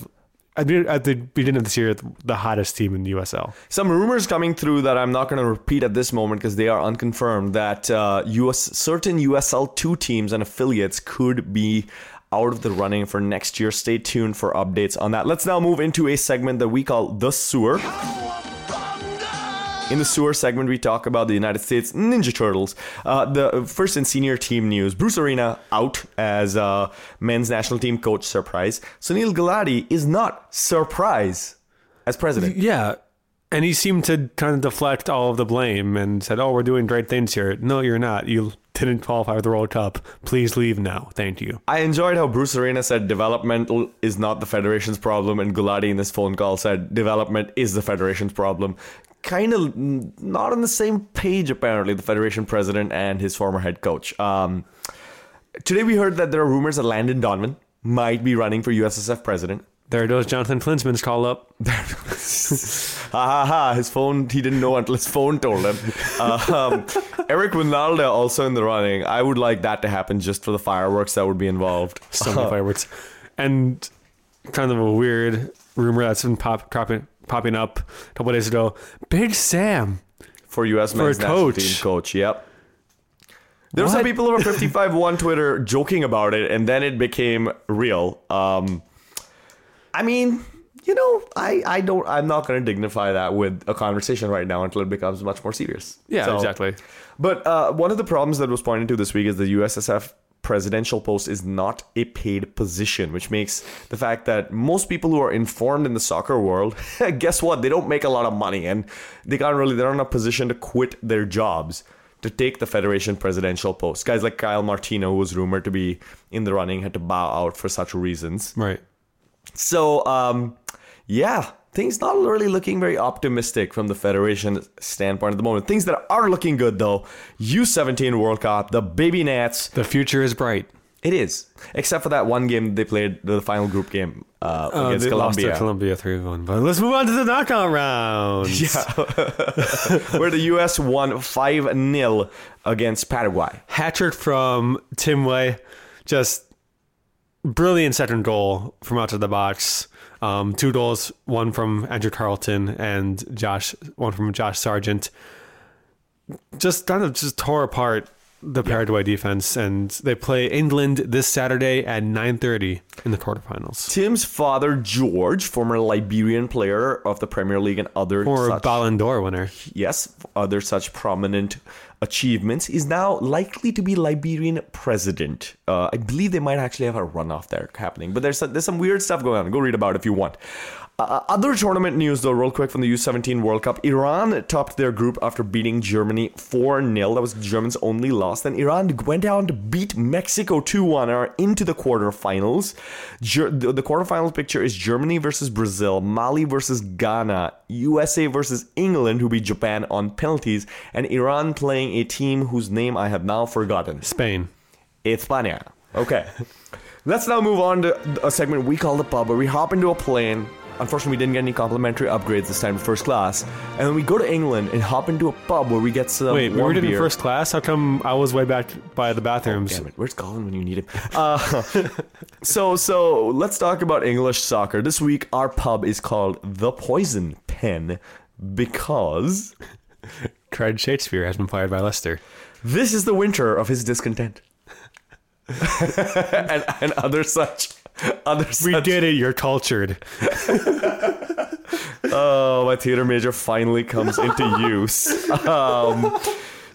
at the beginning of this year the hottest team in the USL. Some rumors coming through that I'm not going to repeat at this moment because they are unconfirmed that certain USL 2 teams and affiliates could be out of the running for next year. Stay tuned for updates on that. Let's now move into a segment that we call The Sewer. In the sewer segment, we talk about the United States Ninja Turtles. The first in senior team news, Bruce Arena out as men's national team coach, surprise. Sunil Gulati is not surprise as president. Yeah, and he seemed to kind of deflect all of the blame and said, we're doing great things here. No, you're not. You didn't qualify for the World Cup. Please leave now. Thank you. I enjoyed how Bruce Arena said developmental is not the federation's problem, and Gulati in this phone call said development is the federation's problem. Kind of not on the same page, apparently, the Federation president and his former head coach. Today we heard that there are rumors that Landon Donovan might be running for USSF president. There goes Jonathan Klinsmann's call up. His phone, he didn't know until his phone told him. Eric Winalda also in the running. I would like that to happen just for the fireworks that would be involved. So many fireworks. And kind of a weird rumor that's been popping up a couple of days ago. Big Sam. For U.S. men's national team coach. Yep. There were some people over 55.1 Twitter joking about it, and then it became real. I mean, you know, I'm not going to dignify that with a conversation right now until it becomes much more serious. Yeah, so, exactly. But one of the problems that was pointed to this week is the USSF presidential post is not a paid position, which makes the fact that most people who are informed in the soccer world, guess what? They don't make a lot of money and they're not in a position to quit their jobs to take the Federation presidential post. Guys like Kyle Martino, who was rumored to be in the running, had to bow out for such reasons. Right. So, things not really looking very optimistic from the Federation standpoint at the moment. Things that are looking good, though. U17 World Cup, the Baby Nats. The future is bright. It is. Except for that one game they played, the final group game against Colombia. They lost to Colombia 3-1. But let's move on to the knockout round. Yeah. Where the U.S. won 5-0 against Paraguay. Hat-trick from Tim Way. Just brilliant second goal from out of the box. Two goals, one from Andrew Carlton and one from Josh Sargent. Just kind of just tore apart the Paraguay defense, and they play England this Saturday at 9:30 in the quarterfinals. Tim's father, George, former Liberian player of the Premier League and other former Ballon d'Or winner. Yes, other such prominent achievements, is now likely to be Liberian president. I believe they might actually have a runoff there happening, but there's some weird stuff going on. Go read about it if you want. Other tournament news, though, real quick from the U17 World Cup. Iran topped their group after beating Germany 4-0. That was Germany's only loss. Then Iran went down to beat Mexico 2-1 and are into the quarterfinals. The quarterfinals picture is Germany versus Brazil, Mali versus Ghana, USA versus England, who beat Japan on penalties, and Iran playing a team whose name I have now forgotten. Spain. España. Okay. Let's now move on to a segment we call The Pub, where we hop into a plane. Unfortunately, we didn't get any complimentary upgrades this time to first class. And then we go to England and hop into a pub where we get some warm beer. Wait, we were doing first class? How come I was way back by the bathrooms? Oh, damn it. Where's Colin when you need him? So let's talk about English soccer. This week, our pub is called The Poison Pen because... Cried Shakespeare has been fired by Leicester. This is the winter of his discontent. and other such... We did it, you're cultured. Oh, my theater major finally comes into use.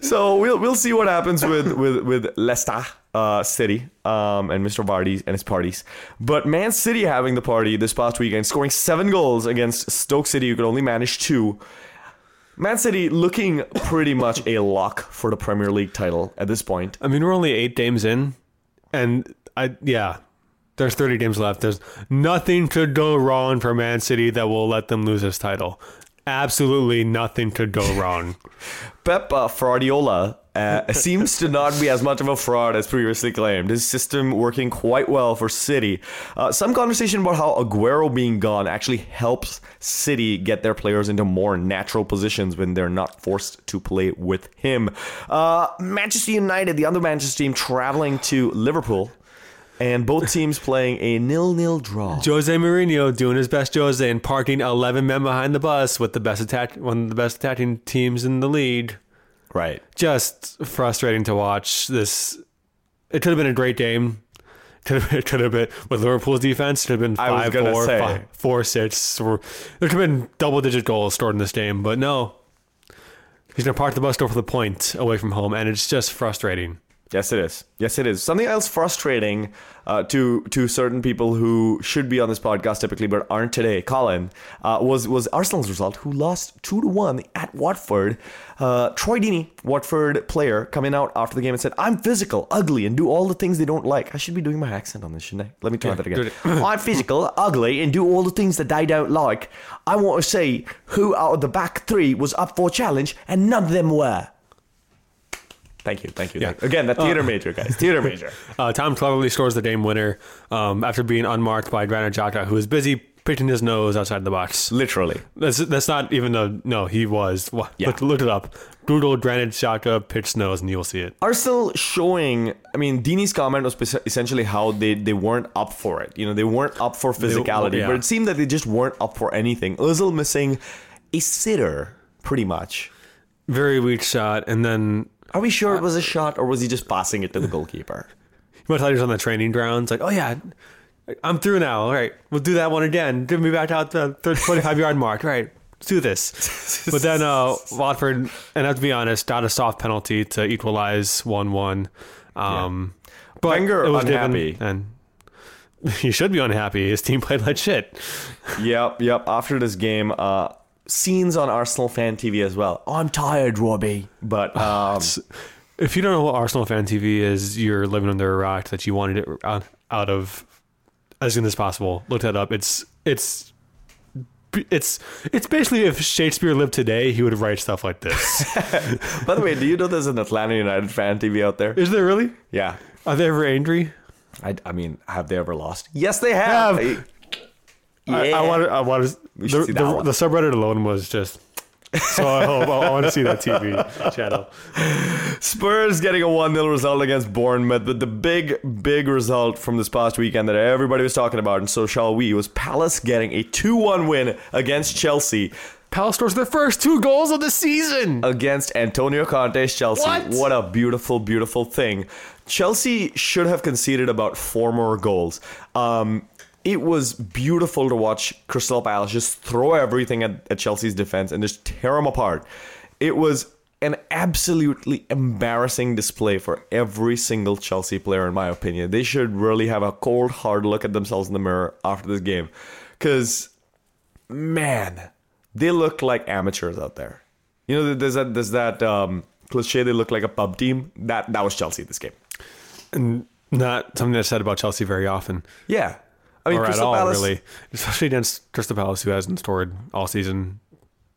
So we'll see what happens with Leicester City and Mr. Vardy and his parties. But Man City having the party this past weekend, scoring 7 goals against Stoke City, who could only manage 2. Man City looking pretty much a lock for the Premier League title at this point. I mean, we're only 8 games in, and there's 30 games left. There's nothing could go wrong for Man City that will let them lose this title. Absolutely nothing could go wrong. Pep Fraudiola seems to not be as much of a fraud as previously claimed. His system working quite well for City. Some conversation about how Aguero being gone actually helps City get their players into more natural positions when they're not forced to play with him. Manchester United, the other Manchester team, traveling to Liverpool. And both teams playing a 0-0 draw. Jose Mourinho doing his best Jose and parking 11 men behind the bus with one of the best attacking teams in the league. Right. Just frustrating to watch this. It could have been a great game. Could have been with Liverpool's defense. Could have been 5-4, 5-4, 6. There could have been double-digit goals scored in this game, but no. He's going to park the bus, go for the point away from home, and it's just frustrating. Yes, it is. Something else frustrating to certain people who should be on this podcast typically but aren't today, Colin, was Arsenal's result, who lost 2-1 at Watford. Troy Deeney, Watford player, coming out after the game and said, "I'm physical, ugly, and do all the things they don't like." I should be doing my accent on this, shouldn't I? Let me try that again. "I'm physical, ugly, and do all the things that they don't like. I want to see who out of the back 3 was up for challenge, and none of them were." Thank you. Yeah. Again, that theater major, guys. Theater major. Tom cleverly scores the game winner after being unmarked by Granit Xhaka, who was busy picking his nose outside the box. Literally. That's not even a... No, he was. Yeah. Look it up. Google Granit Xhaka pitch nose and you'll see it. Arsenal showing... I mean, Deeney's comment was essentially how they weren't up for it. You know, they weren't up for physicality. But it seemed that they just weren't up for anything. Ozil missing a sitter, pretty much. Very weak shot. And then... Are we sure it was a shot, or was he just passing it to the goalkeeper? You might tell he was on the training grounds, like, "Oh yeah, I'm through now. All right, we'll do that one again. Give me back out the 25-yard mark. All right, let's do this." But then Watford, and I have to be honest, got a soft penalty to equalize 1-1. But Wenger was unhappy. He should be unhappy. His team played like shit. Yep. After this game. Scenes on Arsenal Fan TV as well. "I'm tired, Robbie." But if you don't know what Arsenal Fan TV is, you're living under a rock that you wanted it out of as soon as possible. Look that up. It's basically if Shakespeare lived today, he would write stuff like this. By the way, do you know there's an Atlanta United Fan TV out there? Is there really? Yeah. Are they ever angry? I mean, have they ever lost? Yes, they have. Yeah. I want to. The subreddit alone was just. So I want to see that TV channel. Spurs getting a 1-0 result against Bournemouth, but the big result from this past weekend that everybody was talking about, and so shall we, was Palace getting a 2-1 win against Chelsea. Palace scores their first 2 goals of the season against Antonio Conte's Chelsea. What a beautiful, beautiful thing. Chelsea should have conceded about 4 more goals. It was beautiful to watch Crystal Palace just throw everything at Chelsea's defense and just tear them apart. It was an absolutely embarrassing display for every single Chelsea player, in my opinion. They should really have a cold, hard look at themselves in the mirror after this game. Because man, they look like amateurs out there. You know, there's that cliche, they look like a pub team. That was Chelsea this game. And not something that's said about Chelsea very often. Yeah. I mean, or Crystal at all, Palace, really. Especially against Crystal Palace, who hasn't scored all season.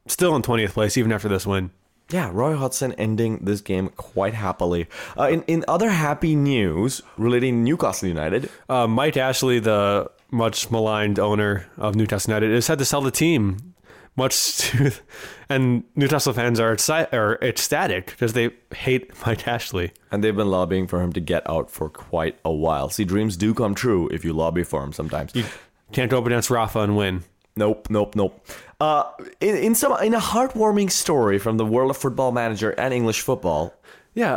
Still in 20th place, even after this win. Yeah, Roy Hodgson ending this game quite happily. In other happy news relating Newcastle United, Mike Ashley, the much maligned owner of Newcastle United, is had to sell the team. And Newcastle fans are ecstatic because they hate Mike Ashley. And they've been lobbying for him to get out for quite a while. See, dreams do come true if you lobby for him sometimes. You can't go up against Rafa and win. Nope. In a heartwarming story from the world of Football Manager and English football. Yeah,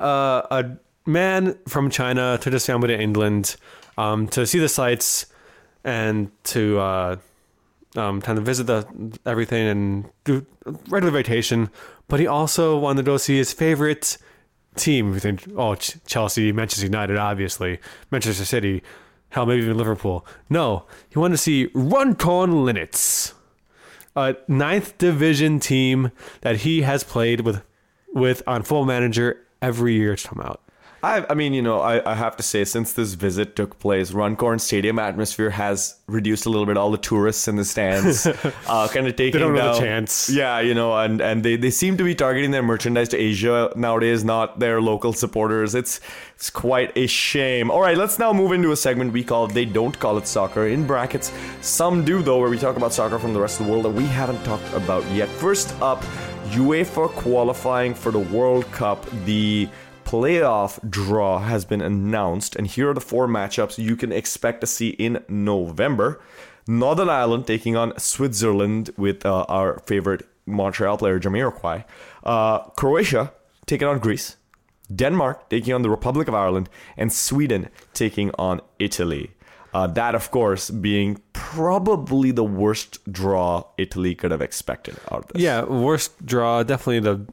a man from China took his family to England to see the sights and to... kind of visit everything and do regular vacation, but he also wanted to go see his favorite team. We think, Chelsea, Manchester United, obviously, Manchester City, hell, maybe even Liverpool. No, he wanted to see Runcorn Linnets, a 9th division team that he has played with on full manager every year to come out. I mean, you know, I have to say, since this visit took place, Runcorn Stadium atmosphere has reduced a little bit. All the tourists in the stands kind of taking down. They don't have a chance. Yeah, you know, and they seem to be targeting their merchandise to Asia nowadays, not their local supporters. It's quite a shame. All right, let's now move into a segment we call They Don't Call It Soccer, in brackets. Some do, though, where we talk about soccer from the rest of the world that we haven't talked about yet. First up, UEFA qualifying for the World Cup. The playoff draw has been announced, and here are the 4 matchups you can expect to see in November. Northern Ireland taking on Switzerland with our favorite Montreal player, Jamiroquai. Croatia taking on Greece. Denmark taking on the Republic of Ireland. And Sweden taking on Italy. That, of course, being probably the worst draw Italy could have expected out of this. Yeah, worst draw, definitely the...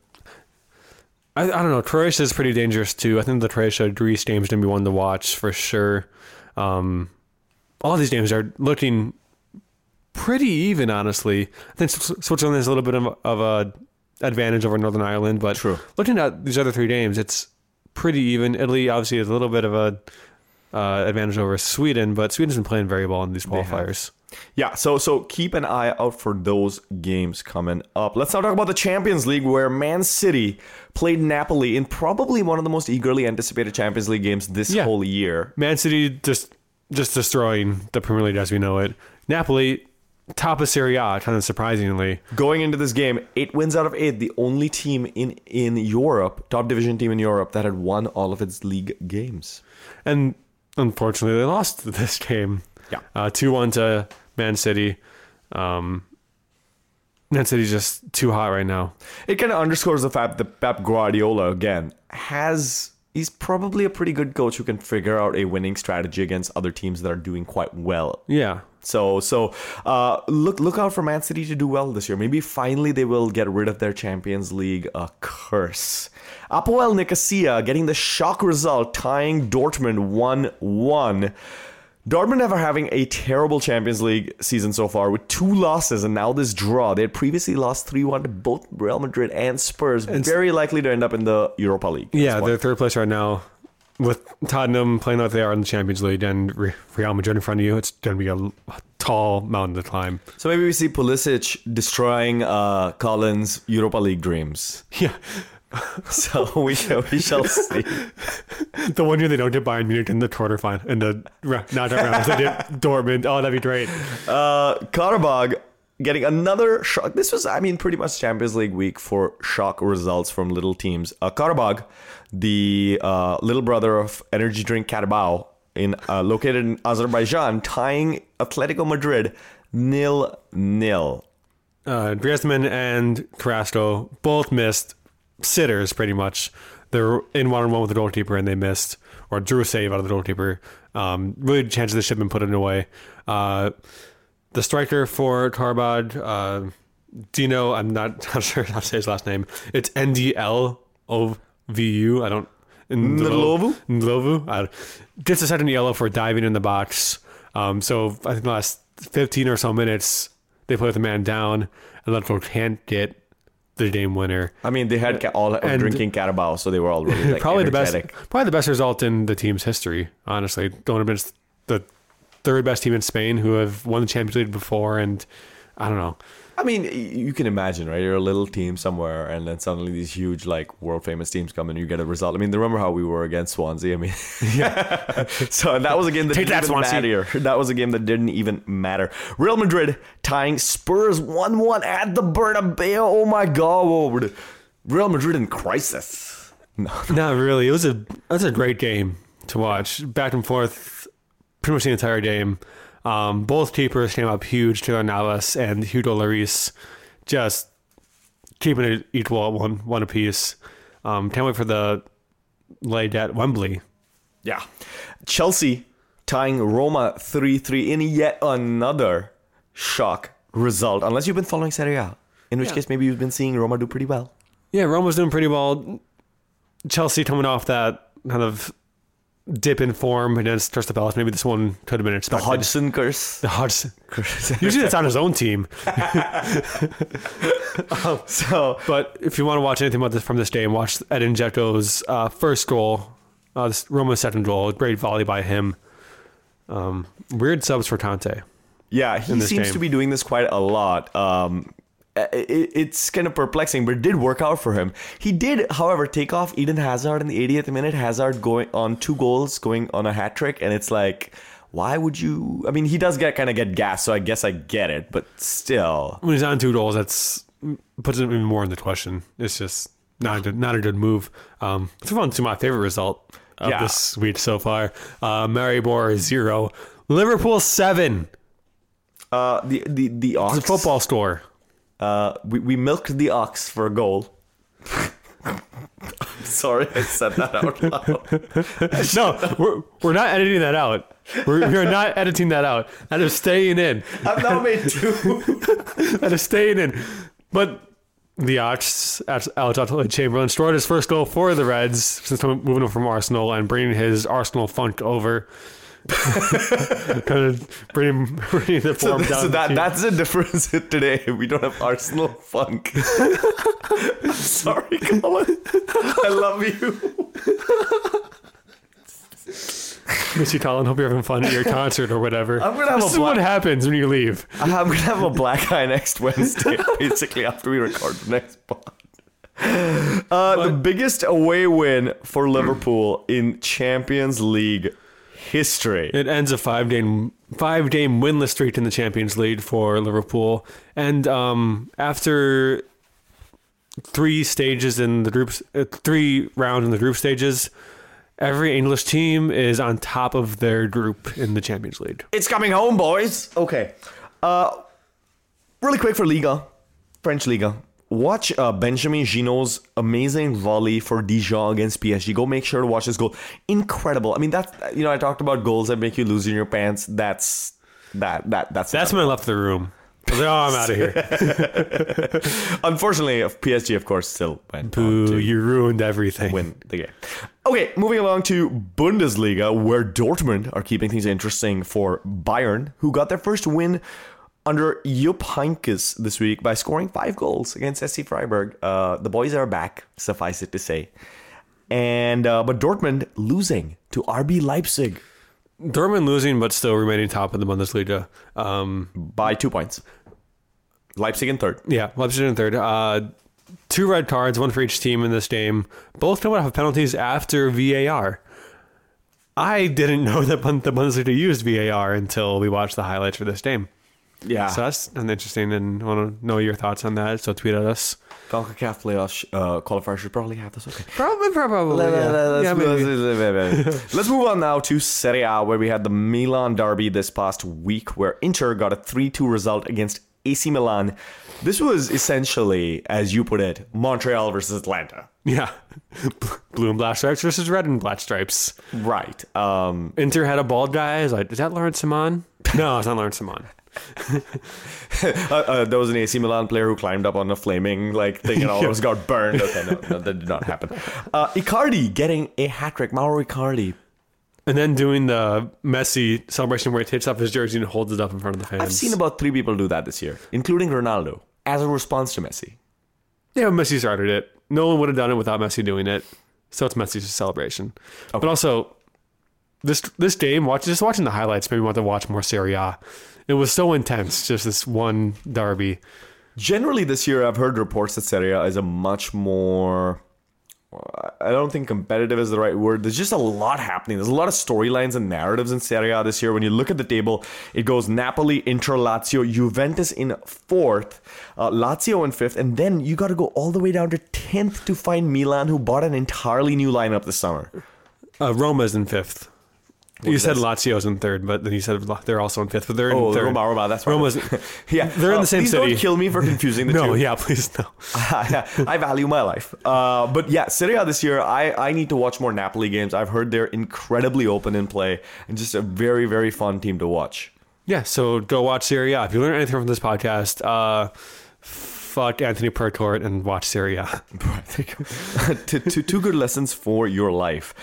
I don't know. Croatia is pretty dangerous, too. I think the Croatia-Greece game is going to be one to watch for sure. All these games are looking pretty even, honestly. I think Switzerland has a little bit of a advantage over Northern Ireland, but true. Looking at these other 3 games, it's pretty even. Italy, obviously, has a little bit of a advantage over Sweden, but Sweden's been playing very well in these qualifiers. Yeah, so keep an eye out for those games coming up. Let's now talk about the Champions League, where Man City played Napoli in probably one of the most eagerly anticipated Champions League games this whole year. Man City just destroying the Premier League as we know it. Napoli, top of Serie A, kind of surprisingly. Going into this game, 8 wins out of 8, the only team in Europe, top division team in Europe, that had won all of its league games. And unfortunately, they lost this game. Yeah, 2-1 to Man City. Man City's just too hot right now. It kind of underscores the fact that Pep Guardiola, again, he's probably a pretty good coach who can figure out a winning strategy against other teams that are doing quite well. Yeah. So look out for Man City to do well this year. Maybe finally they will get rid of their Champions League curse. Apoel Nicosia getting the shock result, tying Dortmund 1-1. Dortmund are having a terrible Champions League season so far with 2 losses and now this draw. They had previously lost 3-1 to both Real Madrid and Spurs. And very likely to end up in the Europa League. Yeah, they're third place right now with Tottenham playing like they are in the Champions League and Real Madrid in front of you. It's going to be a tall mountain to climb. So maybe we see Pulisic destroying Colin's Europa League dreams. Yeah. So we shall see. The one year they don't get Bayern Munich in the quarterfinal, in the knockout rounds, they did Dortmund. Oh, that'd be great. Karabag getting another shock. This was, I mean, pretty much Champions League week for shock results from little teams. Karabag, the little brother of energy drink Carabao, located in Azerbaijan, tying Atletico Madrid 0-0. Griezmann and Carrasco both missed. Sitters, pretty much. They're in 1-on-1 with the goalkeeper and they missed, or drew a save out of the goalkeeper. Really good chance of the ship and put it away. The striker for Karabag, Dino, I'm not sure how to say his last name. It's Ndlovu. I don't. Ndlovu. Gets a second yellow for diving in the box. So I think the last 15 or so minutes, They play with a man down. Atletico can't get the game winner. I mean, they had all drinking Carabao, so they were all really like, probably the best result in the team's history. Honestly, don't have been the third best team in Spain who have won the Champions League before, and I don't know. I mean, you can imagine, right? You're a little team somewhere, and then suddenly these huge, like, world-famous teams come, and you get a result. I mean, remember how we were against Swansea? I mean, yeah. So that was a game that didn't even matter. That was a game that didn't even matter. Real Madrid tying Spurs 1-1 at the Bernabeu. Oh, my God. Real Madrid in crisis. No, not really. It was a great game to watch. Back and forth pretty much the entire game. Both keepers came up huge, Keylor Navas and Hugo Lloris, just keeping it equal at one apiece. Can't wait for the leg at Wembley. Yeah. Chelsea tying Roma 3-3 in yet another shock result, unless you've been following Serie A, in which case maybe you've been seeing Roma do pretty well. Yeah, Roma's doing pretty well. Chelsea coming off that kind of dip in form against Crystal Palace. Maybe this one could have been expected. The Hodgson curse. Usually that's on his own team. But if you want to watch anything about this from this game, watch Edin Dzeko's first goal, Roma's second goal. Great volley by him. Weird subs for Conte. Yeah, he seems to be doing this quite a lot. It's kind of perplexing, but it did work out for him. He did, however, take off Eden Hazard in the 80th minute. Hazard going on 2 goals, going on a hat trick, and it's like, why would you? I mean, he does get gassed, so I guess I get it, but still, when he's on 2 goals, that's puts it even more in the question. It's just not a good move. It's one to my favorite result of this week so far. Maribor 0, Liverpool 7. The Ox. It's a football score. We milked the ox for a goal. I'm sorry I said that out loud. No, we're not editing that out. We're not editing that out. That is staying in. I've now made 2. That is staying in. but the Ox, Alexander Chamberlain, scored his first goal for the Reds since moving him from Arsenal and bringing his Arsenal funk over. bringing the form down. So that's the difference today. We don't have Arsenal funk. I'm sorry, Colin. I love you. Miss you, Colin. Hope you're having fun at your concert or whatever. This is what happens when you leave. I'm going to have a black eye next Wednesday, basically, after we record the next pod. The biggest away win for Liverpool in Champions League history. It ends a five-game winless streak in the Champions League for Liverpool, and after 3 rounds in the group stages, every English team is on top of their group in the Champions League. It's coming home, boys. Okay, really quick for Liga, French Liga. Watch Benjamin Gino's amazing volley for Dijon against PSG. Go make sure to watch this goal. Incredible. I mean, I talked about goals that make you lose in your pants. That's when I left the room. I was like, I'm out of here. Unfortunately, PSG, of course, still went. Boo, you ruined everything. Win the game. Okay, moving along to Bundesliga, where Dortmund are keeping things interesting for Bayern, who got their first win under Jupp Heynckes this week by scoring 5 goals against SC Freiburg. The boys are back, suffice it to say. But Dortmund losing to RB Leipzig. Dortmund losing, but still remaining top of the Bundesliga. By 2 points. Leipzig in third. Yeah, Leipzig in third. 2 red cards, 1 for each team in this game. Both come off of penalties after VAR. I didn't know that the Bundesliga used VAR until we watched the highlights for this game. Yeah, so that's interesting, and I want to know your thoughts on that. So tweet at us. CONCACAF playoffs qualifier should probably have this. Okay, probably. Let's move on now to Serie A, where we had the Milan derby this past week, where Inter got a 3-2 result against AC Milan. This was essentially, as you put it, Montreal versus Atlanta. Yeah, blue and black stripes versus red and black stripes. Right. Inter had a bald guy. Is that Leroy Sané? No, it's not Leroy Sané. There was an AC Milan player who climbed up on a flaming thing and almost got burned. Okay, no, that did not happen. Icardi getting a hat trick. Mauro Icardi And then doing the Messi celebration where he takes off his jersey and holds it up in front of the fans. I've seen about 3 people do that this year, including Ronaldo, as a response to Messi. Yeah, Messi started it. No one would have done it without Messi doing it. So it's Messi's celebration. Okay. But also, this game, just watching the highlights, made me want to watch more Serie A. It was so intense, just this one derby. Generally this year, I've heard reports that Serie A is a much more... I don't think competitive is the right word. There's just a lot happening. There's a lot of storylines and narratives in Serie A this year. When you look at the table, it goes Napoli, Inter, Lazio, Juventus in 4th, Lazio in 5th, and then you got to go all the way down to 10th to find Milan, who bought an entirely new lineup this summer. Roma's in 5th. You said Lazio's in 3rd, but then you said they're also in 5th, but they're in 3rd. Roma, that's right. Roma's, yeah, they're in the same city. Please don't kill me for confusing the two. No, yeah, please no. I value my life. But yeah, Serie A this year, I need to watch more Napoli games. I've heard they're incredibly open in play and just a very, very fun team to watch. Yeah, so go watch Serie A. If you learn anything from this podcast, fuck Anthony Pertort and watch Serie A. Two good lessons for your life.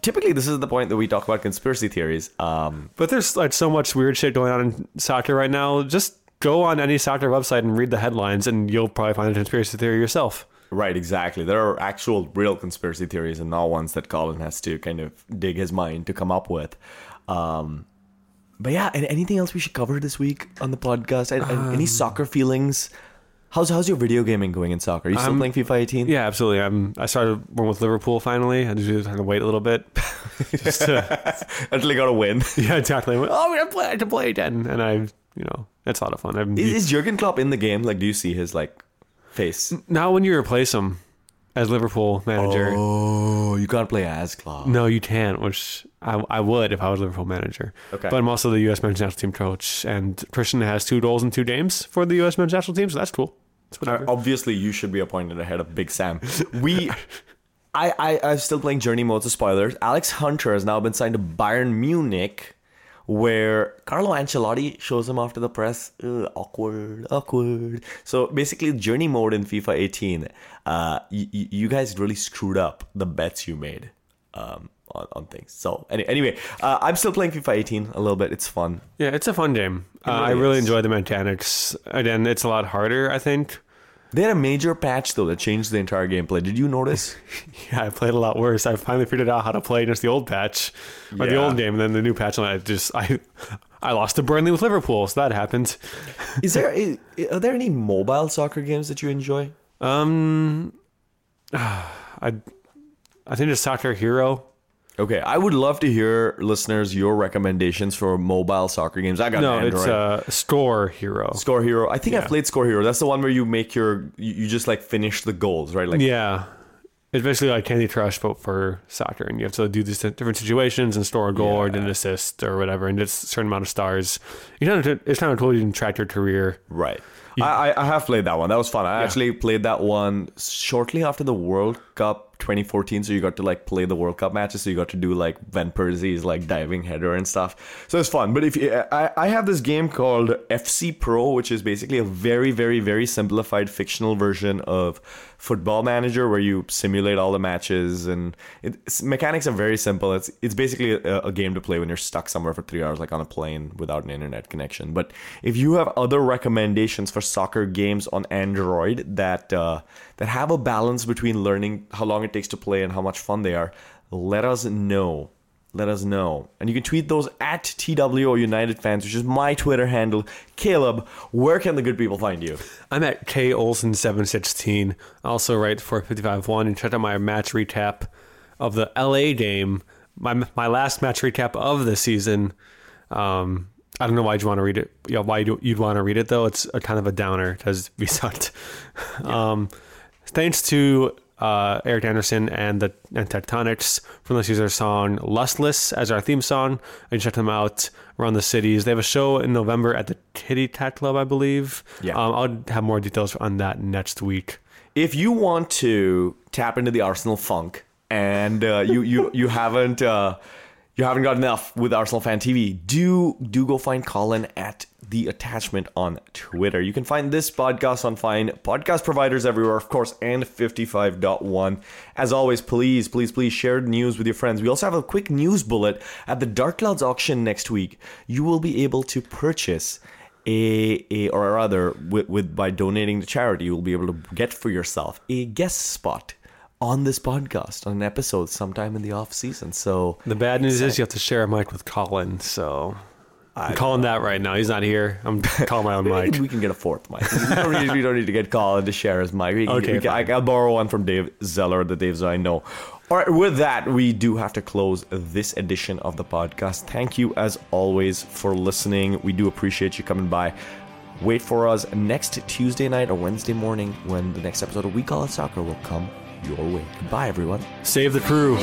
Typically, this is the point that we talk about conspiracy theories. But there's like so much weird shit going on in soccer right now. Just go on any soccer website and read the headlines, and you'll probably find a conspiracy theory yourself. Right, exactly. There are actual real conspiracy theories and not ones that Colin has to kind of dig his mind to come up with. But yeah, and anything else we should cover this week on the podcast? And any soccer feelings? How's your video gaming going in soccer? Are you still playing FIFA 18? Yeah, absolutely. I started one with Liverpool finally. I just had to wait a little bit. Until I got a win. Yeah, exactly. Oh, I have to play again. And it's a lot of fun. Is Jurgen Klopp in the game? Like, do you see his face? Not when you replace him as Liverpool manager. Oh, you can't play as Klopp. No, you can't, which I would if I was Liverpool manager. Okay. But I'm also the U.S. men's national team coach, and Christian has 2 goals in 2 games for the U.S. men's national team, so that's cool. Obviously, you should be appointed ahead of Big Sam. I'm still playing Journey mode, so spoilers. Alex Hunter has now been signed to Bayern Munich, where Carlo Ancelotti shows him after the press. Awkward. So basically, Journey mode in FIFA 18, you guys really screwed up the bets you made on things. So anyway, I'm still playing FIFA 18 a little bit. It's fun. Yeah, it's a fun game. I really enjoy the mechanics. Again, it's a lot harder, I think. They had a major patch, though, that changed the entire gameplay. Did you notice? Yeah, I played a lot worse. I finally figured out how to play just the old patch, or the old game, and then the new patch, and I lost to Burnley with Liverpool, so that happened. Are there any mobile soccer games that you enjoy? I think it's Soccer Hero. Okay, I would love to hear, listeners, your recommendations for mobile soccer games. I got Android. It's Score Hero. Score Hero. I think I've played Score Hero. That's the one where you make you just finish the goals, right? It's basically like Candy Crush, but for soccer, and you have to do these different situations and score a goal or an assist or whatever, and it's a certain amount of stars. It's kind of cool. You can track your career, right? I have played that one. That was fun. I actually played that one shortly after the World Cup 2014. So you got to play the World Cup matches. So you got to do Van Persie's diving header and stuff. So it's fun. But I have this game called FC Pro, which is basically a very, very, very simplified fictional version of Football Manager, where you simulate all the matches, and mechanics are very simple. It's basically a game to play when you're stuck somewhere for 3 hours, on a plane without an internet connection. But if you have other recommendations for soccer games on Android that have a balance between learning how long it takes to play and how much fun they are, let us know. And you can tweet those at TWO United Fans, which is my Twitter handle. Caleb, where can the good people find you? I'm at kolson716. I also write for 55.1, and check out my match recap of the LA game, my last match recap of the season. I don't know why you'd want to read it. Yeah, why you'd want to read it, though. It's a kind of a downer because we sucked. Yeah. Thanks to Eric Anderson and the Tectonics for letting us use their song "Lustless" as our theme song. I can check them out around the cities. They have a show in November at the Kitty Cat Club, I believe. Yeah. I'll have more details on that next week. If you want to tap into the Arsenal funk and you haven't. you haven't got enough with Arsenal Fan TV, do go find Colin at The Attachment on Twitter. You can find this podcast on fine podcast providers everywhere, of course, and 55.1. As always, please share news with your friends. We also have a quick news bullet. At the Dark Clouds auction next week, you will be able to purchase by donating to charity, you'll be able to get for yourself a guest spot on this podcast, on an episode sometime in the off season. So the bad news is you have to share a mic with Colin, so... I'm calling that right now. He's not here. I'm calling my own mic. We can get a fourth mic. We don't need to get Colin to share his mic. I'll borrow one from Dave Zeller, the Daves I know. All right, with that, we do have to close this edition of the podcast. Thank you, as always, for listening. We do appreciate you coming by. Wait for us next Tuesday night or Wednesday morning when the next episode of We Call It Soccer will come your way. Goodbye, everyone. Save the crew.